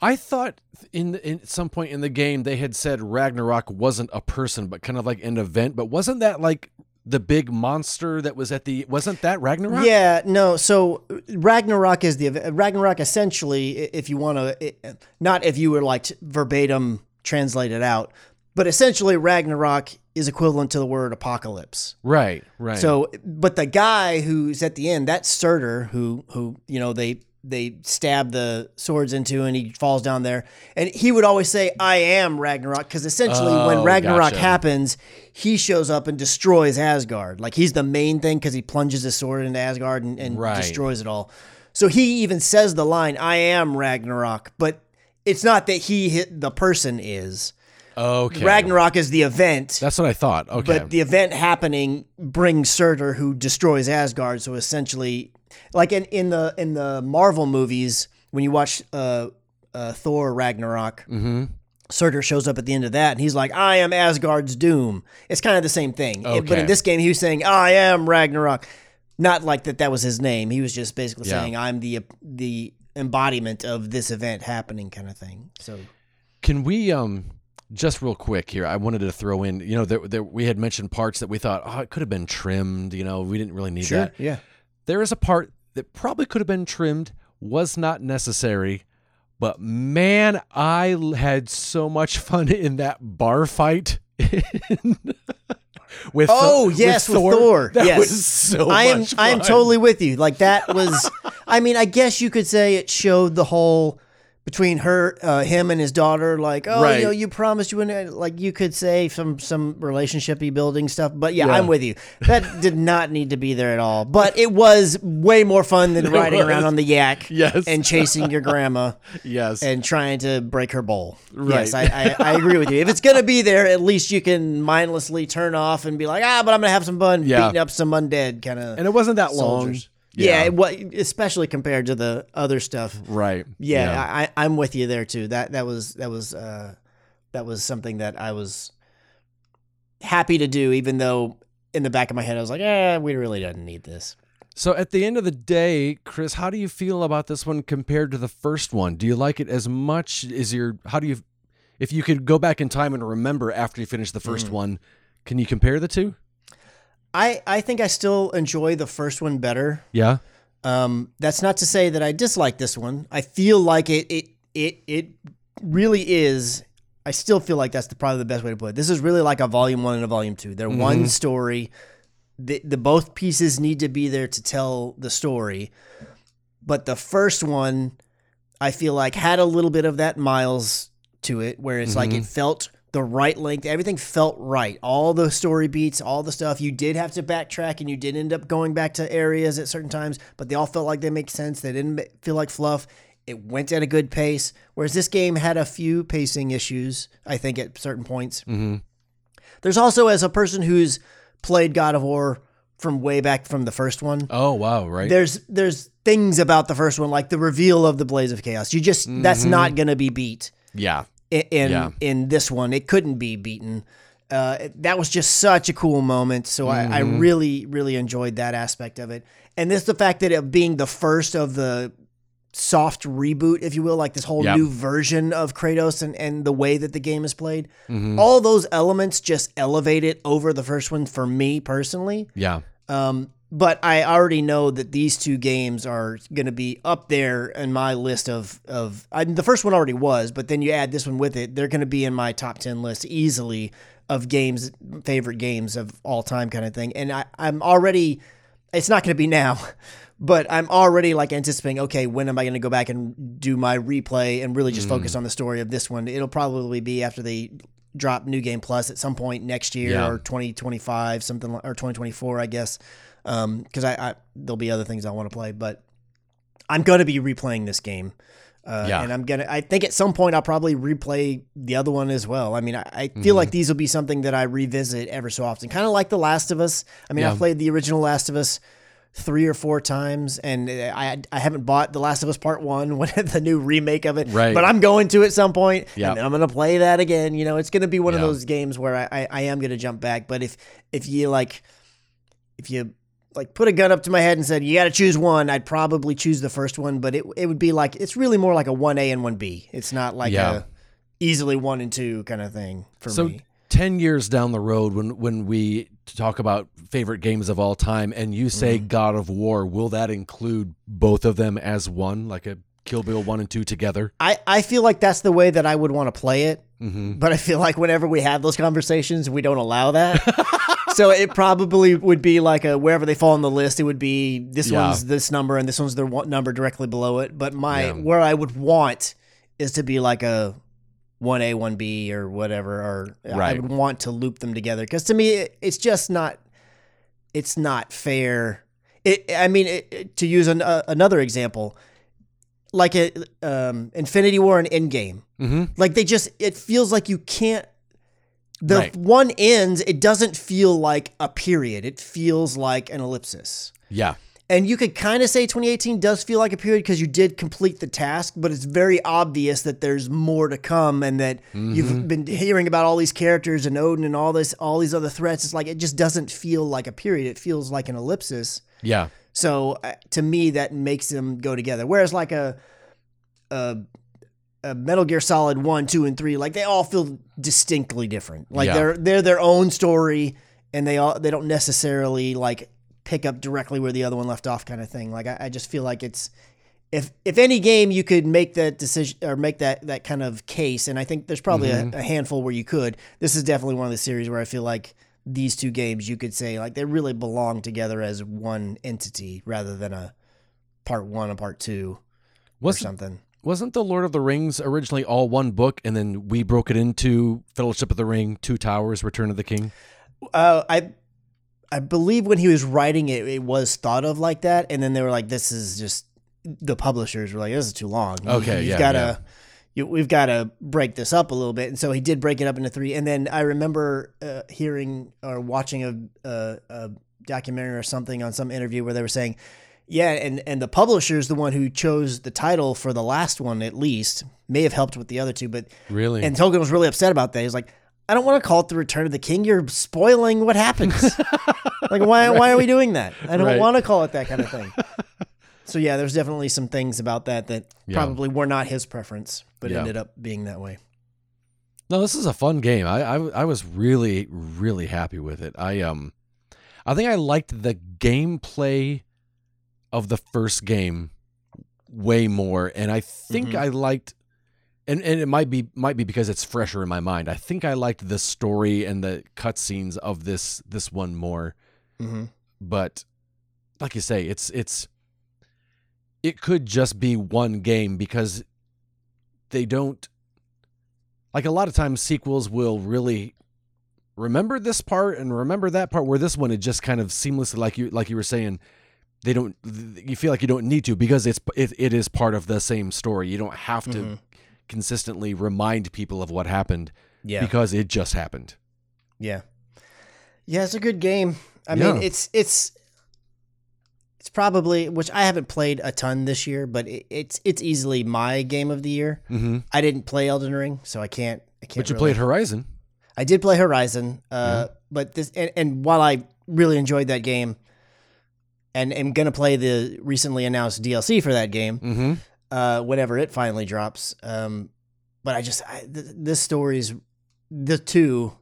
I thought in, the, in some point in the game, they had said Ragnarok wasn't a person, but kind of like an event. But wasn't that like the big monster that was at the, wasn't that Ragnarok? Yeah, no. So Ragnarok is the, Ragnarok essentially, if you want to, not if you were like verbatim translate it out, but essentially Ragnarok is equivalent to the word apocalypse. Right, right. So, but the guy who's at the end, that's Surtur, who, who, you know, they, they stab the swords into, and he falls down there. And he would always say, I am Ragnarok, because essentially oh, when Ragnarok gotcha. happens, he shows up and destroys Asgard. Like, he's the main thing because he plunges his sword into Asgard and, and right. destroys it all. So he even says the line, I am Ragnarok, but it's not that he hit the person is. Okay. Ragnarok is the event. That's what I thought. Okay. But the event happening brings Surtur, who destroys Asgard. So essentially, like in, in the in the Marvel movies, when you watch uh, uh, Thor Ragnarok, mm-hmm. Surtur shows up at the end of that, and he's like, I am Asgard's doom. It's kind of the same thing. Okay. It, but in this game, he was saying, I am Ragnarok. Not like that that was his name. He was just basically yeah. saying, I'm the the embodiment of this event happening, kind of thing. So, can we... um. Just real quick here, I wanted to throw in, you know, there, there, we had mentioned parts that we thought, oh, it could have been trimmed, you know, we didn't really need sure, that. Yeah. There is a part that probably could have been trimmed, was not necessary, but man, I had so much fun in that bar fight. with Oh, the, yes, with Thor. With Thor. That yes. was so I am, much fun. I am totally with you. Like, that was, I mean, I guess you could say it showed the whole... Between her, uh, him, and his daughter, like, oh, right. you know, you promised you wouldn't, like, you could say some some relationshipy building stuff, but yeah, yeah. I'm with you. That did not need to be there at all, but it was way more fun than riding around on the yak yes. and chasing your grandma, yes, and trying to break her bowl. Right. Yes, I, I, I agree with you. If it's gonna be there, at least you can mindlessly turn off and be like, ah, but I'm gonna have some fun yeah. beating up some undead kind of. And it wasn't that soldiers. long. Yeah, yeah it, especially compared to the other stuff. Right. Yeah, yeah. I, I'm with you there too. That that was that was uh, that was something that I was happy to do, even though in the back of my head I was like, eh, we really didn't need this. So at the end of the day, Chris, how do you feel about this one compared to the first one? Do you like it as much? Is your how do you if you could go back in time and remember after you finish the first mm. one, can you compare the two? I, I think I still enjoy the first one better. Yeah. Um, that's not to say that I dislike this one. I feel like it it it it really is. I still feel like that's the, probably the best way to put it. This is really like a volume one and a volume two. They're mm-hmm. one story. The, the both pieces need to be there to tell the story. But the first one, I feel like, had a little bit of that Miles to it, where it's mm-hmm. like it felt... the right length, everything felt right. All the story beats, all the stuff. You did have to backtrack, and you did end up going back to areas at certain times, but they all felt like they make sense. They didn't feel like fluff. It went at a good pace, whereas this game had a few pacing issues, I think, at certain points. Mm-hmm. There's also, as a person who's played God of War from way back from the first one. Oh, wow, right. There's there's things about the first one, like the reveal of the Blades of Chaos. You just, mm-hmm. that's not going to be beat. Yeah. In yeah. in this one, it couldn't be beaten. Uh, that was just such a cool moment. So mm-hmm. I, I really, really enjoyed that aspect of it. And this, the fact that it being the first of the soft reboot, if you will, like this whole yep. new version of Kratos and, and the way that the game is played, mm-hmm. all those elements just elevate it over the first one for me personally. Yeah. Um, but I already know that these two games are going to be up there in my list of, of I, the first one already was, but then you add this one with it, they're going to be in my top ten list easily of games, favorite games of all time kind of thing. And I, I'm already, it's not going to be now, but I'm already like anticipating, okay, when am I going to go back and do my replay and really just mm. focus on the story of this one? It'll probably be after they drop New Game Plus at some point next year yeah. or twenty twenty-five, something, or twenty twenty-four, I guess. Um, cause I, I, there'll be other things I want to play, but I'm going to be replaying this game. Uh, yeah. and I'm going to, I think at some point I'll probably replay the other one as well. I mean, I, I feel mm-hmm. like these will be something that I revisit ever so often, kind of like The Last of Us. I mean, yeah. I've played the original Last of Us three or four times, and I, I haven't bought The Last of Us Part One, when the new remake of it, right. but I'm going to at some point, yep. and then I'm going to play that again. You know, it's going to be one yep. of those games where I, I, I am going to jump back. But if, if you like, if you, like put a gun up to my head and said, you got to choose one, I'd probably choose the first one, but it it would be like, it's really more like a one A and one B. It's not like yeah. a easily one and two kind of thing for so me. So ten years down the road, when, when we talk about favorite games of all time and you say mm-hmm. God of War, will that include both of them as one, like a Kill Bill one and two together? I, I feel like that's the way that I would want to play it, mm-hmm. but I feel like whenever we have those conversations, we don't allow that. So it probably would be like a, wherever they fall on the list, it would be this yeah. one's this number and this one's their number directly below it. But my yeah. where I would want is to be like a one A, one B or whatever. Or right. I would want to loop them together because to me it, it's just not it's not fair. It, I mean, it, it, to use an, uh, another example, like a, um, Infinity War and Endgame. Mm-hmm. Like they just, it feels like you can't, the right. one ends, it doesn't feel like a period. It feels like an ellipsis. Yeah. And you could kind of say twenty eighteen does feel like a period because you did complete the task, but it's very obvious that there's more to come and that mm-hmm. you've been hearing about all these characters and Odin and all this, all these other threats. It's like, it just doesn't feel like a period. It feels like an ellipsis. Yeah. So uh, to me, that makes them go together. Whereas like a, a, Uh, Metal Gear Solid one, two, and three, like they all feel distinctly different. Like yeah. they're they're their own story, and they all they don't necessarily like pick up directly where the other one left off, kind of thing. Like I, I just feel like it's if if any game you could make that decision or make that that kind of case, and I think there's probably mm-hmm. a, a handful where you could. This is definitely one of the series where I feel like these two games you could say like they really belong together as one entity rather than a part one and part two What's or something. The- Wasn't The Lord of the Rings originally all one book, and then we broke it into Fellowship of the Ring, Two Towers, Return of the King? Uh, I I believe when he was writing it, it was thought of like that, and then they were like, this is just, the publishers were like, this is too long. Okay, You've yeah. Gotta, yeah. You, we've got to break this up a little bit, and so he did break it up into three, and then I remember uh, hearing or watching a, a, a documentary or something on some interview where they were saying, yeah, and, and the publisher is the one who chose the title for the last one, at least. May have helped with the other two, but... Really? And Tolkien was really upset about that. He's like, I don't want to call it The Return of the King. You're spoiling what happens. Like, why right. why are we doing that? I don't right. want to call it that kind of thing. So, yeah, there's definitely some things about that that yeah. probably were not his preference, but yeah. ended up being that way. No, this is a fun game. I, I, I was really, really happy with it. I um, I think I liked the gameplay of the first game way more. And I think mm-hmm. I liked, and, and it might be, might be because it's fresher in my mind. I think I liked the story and the cutscenes of this, this one more. Mm-hmm. But like you say, it's, it's, it could just be one game because they don't, like a lot of times sequels will really remember this part and remember that part, where this one, it just kind of seamlessly, like you, like you were saying, they don't, you feel like you don't need to because it's, it, it is part of the same story. You don't have to mm-hmm. consistently remind people of what happened yeah. because it just happened. Yeah. Yeah. It's a good game. I yeah. mean, it's, it's, it's probably, which I haven't played a ton this year, but it, it's, it's easily my game of the year. Mm-hmm. I didn't play Elden Ring, so I can't, I can't, but you really. played Horizon. I did play Horizon. Uh, yeah. but this, and, and while I really enjoyed that game, and am going to play the recently announced D L C for that game, mm-hmm. uh, whenever it finally drops. Um, but I just, I, th- this story's, the two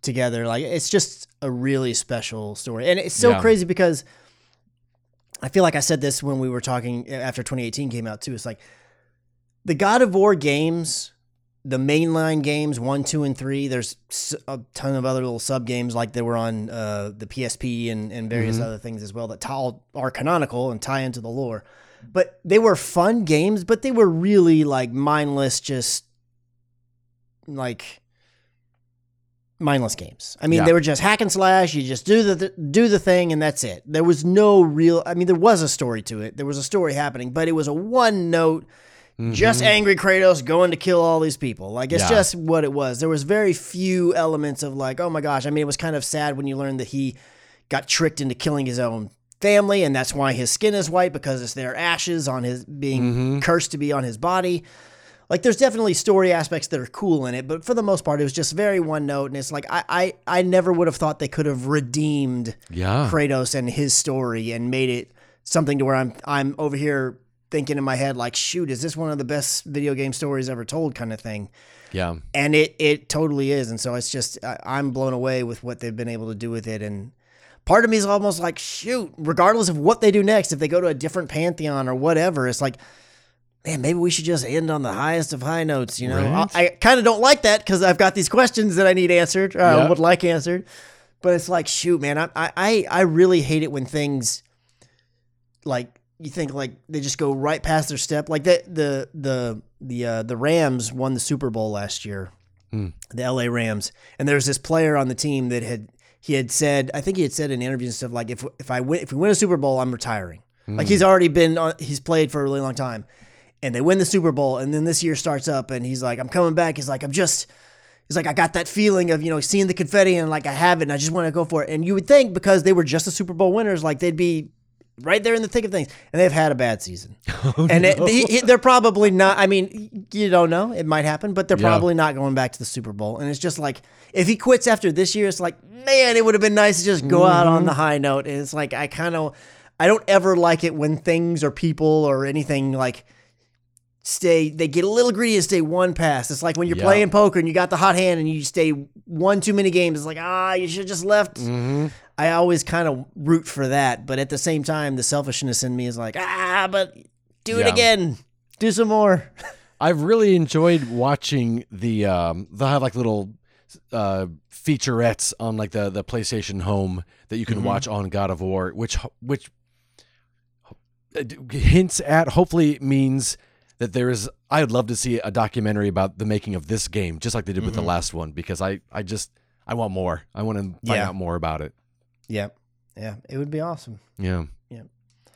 together, like it's just a really special story. And it's so yeah. crazy because I feel like I said this when we were talking after twenty eighteen came out too. It's like the God of War games, the mainline games, one, two, and three, there's a ton of other little sub games like they were on uh, the P S P and, and various mm-hmm. other things as well that t- are canonical and tie into the lore. But they were fun games, but they were really like mindless, just like mindless games. I mean, yeah. they were just hack and slash. You just do the, th- do the thing and that's it. There was no real, I mean, there was a story to it. There was a story happening, but it was a one note, Mm-hmm. just angry Kratos going to kill all these people. Like, it's yeah. just what it was. There was very few elements of like, oh my gosh. I mean, it was kind of sad when you learned that he got tricked into killing his own family, and that's why his skin is white, because it's their ashes on his being mm-hmm. cursed to be on his body. Like, there's definitely story aspects that are cool in it, but for the most part, it was just very one note. And it's like, I I, I never would have thought they could have redeemed yeah. Kratos and his story and made it something to where I'm I'm over here thinking in my head, like, shoot, is this one of the best video game stories ever told kind of thing? Yeah. And it it totally is. And so it's just, I, I'm blown away with what they've been able to do with it. And part of me is almost like, shoot, regardless of what they do next, if they go to a different pantheon or whatever, it's like, man, maybe we should just end on the highest of high notes, you know? Right? I, I kind of don't like that because I've got these questions that I need answered, or yeah. would like answered. But it's like, shoot, man, I I I really hate it when things, like, you think, like, they just go right past their step. Like the the the the uh, the Rams won the Super Bowl last year, mm. the L A Rams, and there was this player on the team that had he had said, I think he had said in interviews and stuff, like, if if I win, if we win a Super Bowl, I'm retiring. Mm. Like, he's already been on, he's played for a really long time, and they win the Super Bowl, and then this year starts up, and he's like, I'm coming back. He's like, I'm just. He's like, I got that feeling of, you know, seeing the confetti and, like, I have it and I just want to go for it. And you would think, because they were just the Super Bowl winners, like, they'd be right there in the thick of things. And they've had a bad season. Oh, and no. it, he, he, they're probably not, I mean, you don't know. It might happen, but they're yeah. probably not going back to the Super Bowl. And it's just like, if he quits after this year, it's like, man, it would have been nice to just go mm-hmm. out on the high note. And it's like, I kind of, I don't ever like it when things or people or anything, like, stay, they get a little greedy and stay one pass. It's like when you're yeah. playing poker and you got the hot hand and you stay one too many games. It's like, ah, you should have just left. Mm-hmm. I always kind of root for that. But at the same time, the selfishness in me is like, ah, but do yeah. it again. Do some more. I've really enjoyed watching the, um, they'll have like little uh, featurettes on like the, the PlayStation Home that you can mm-hmm. watch on God of War, which, which hints at, hopefully means that there is, I would love to see a documentary about the making of this game, just like they did mm-hmm. with the last one, because I, I just, I want more. I want to find yeah. out more about it. Yeah. Yeah. It would be awesome. Yeah. Yeah. All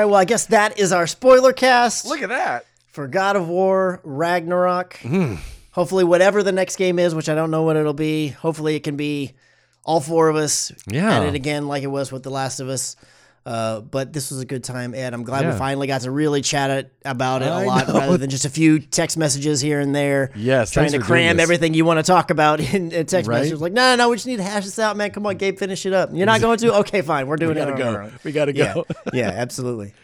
right. Well, I guess that is our spoiler cast. Look at that. For God of War Ragnarok. Mm. Hopefully, whatever the next game is, which I don't know what it'll be, hopefully it can be all four of us yeah. at it again, like it was with The Last of Us. Uh, but this was a good time, Ed. I'm glad yeah. we finally got to really chat it, about it I a lot know. rather than just a few text messages here and there. Yes, trying to cram everything you want to talk about in a text right? message. Like, no, no, we just need to hash this out, man. Come on, Gabe, finish it up. You're not going to? Okay, fine. We're doing we gotta it on go. our own. We got to go. Yeah, yeah, absolutely.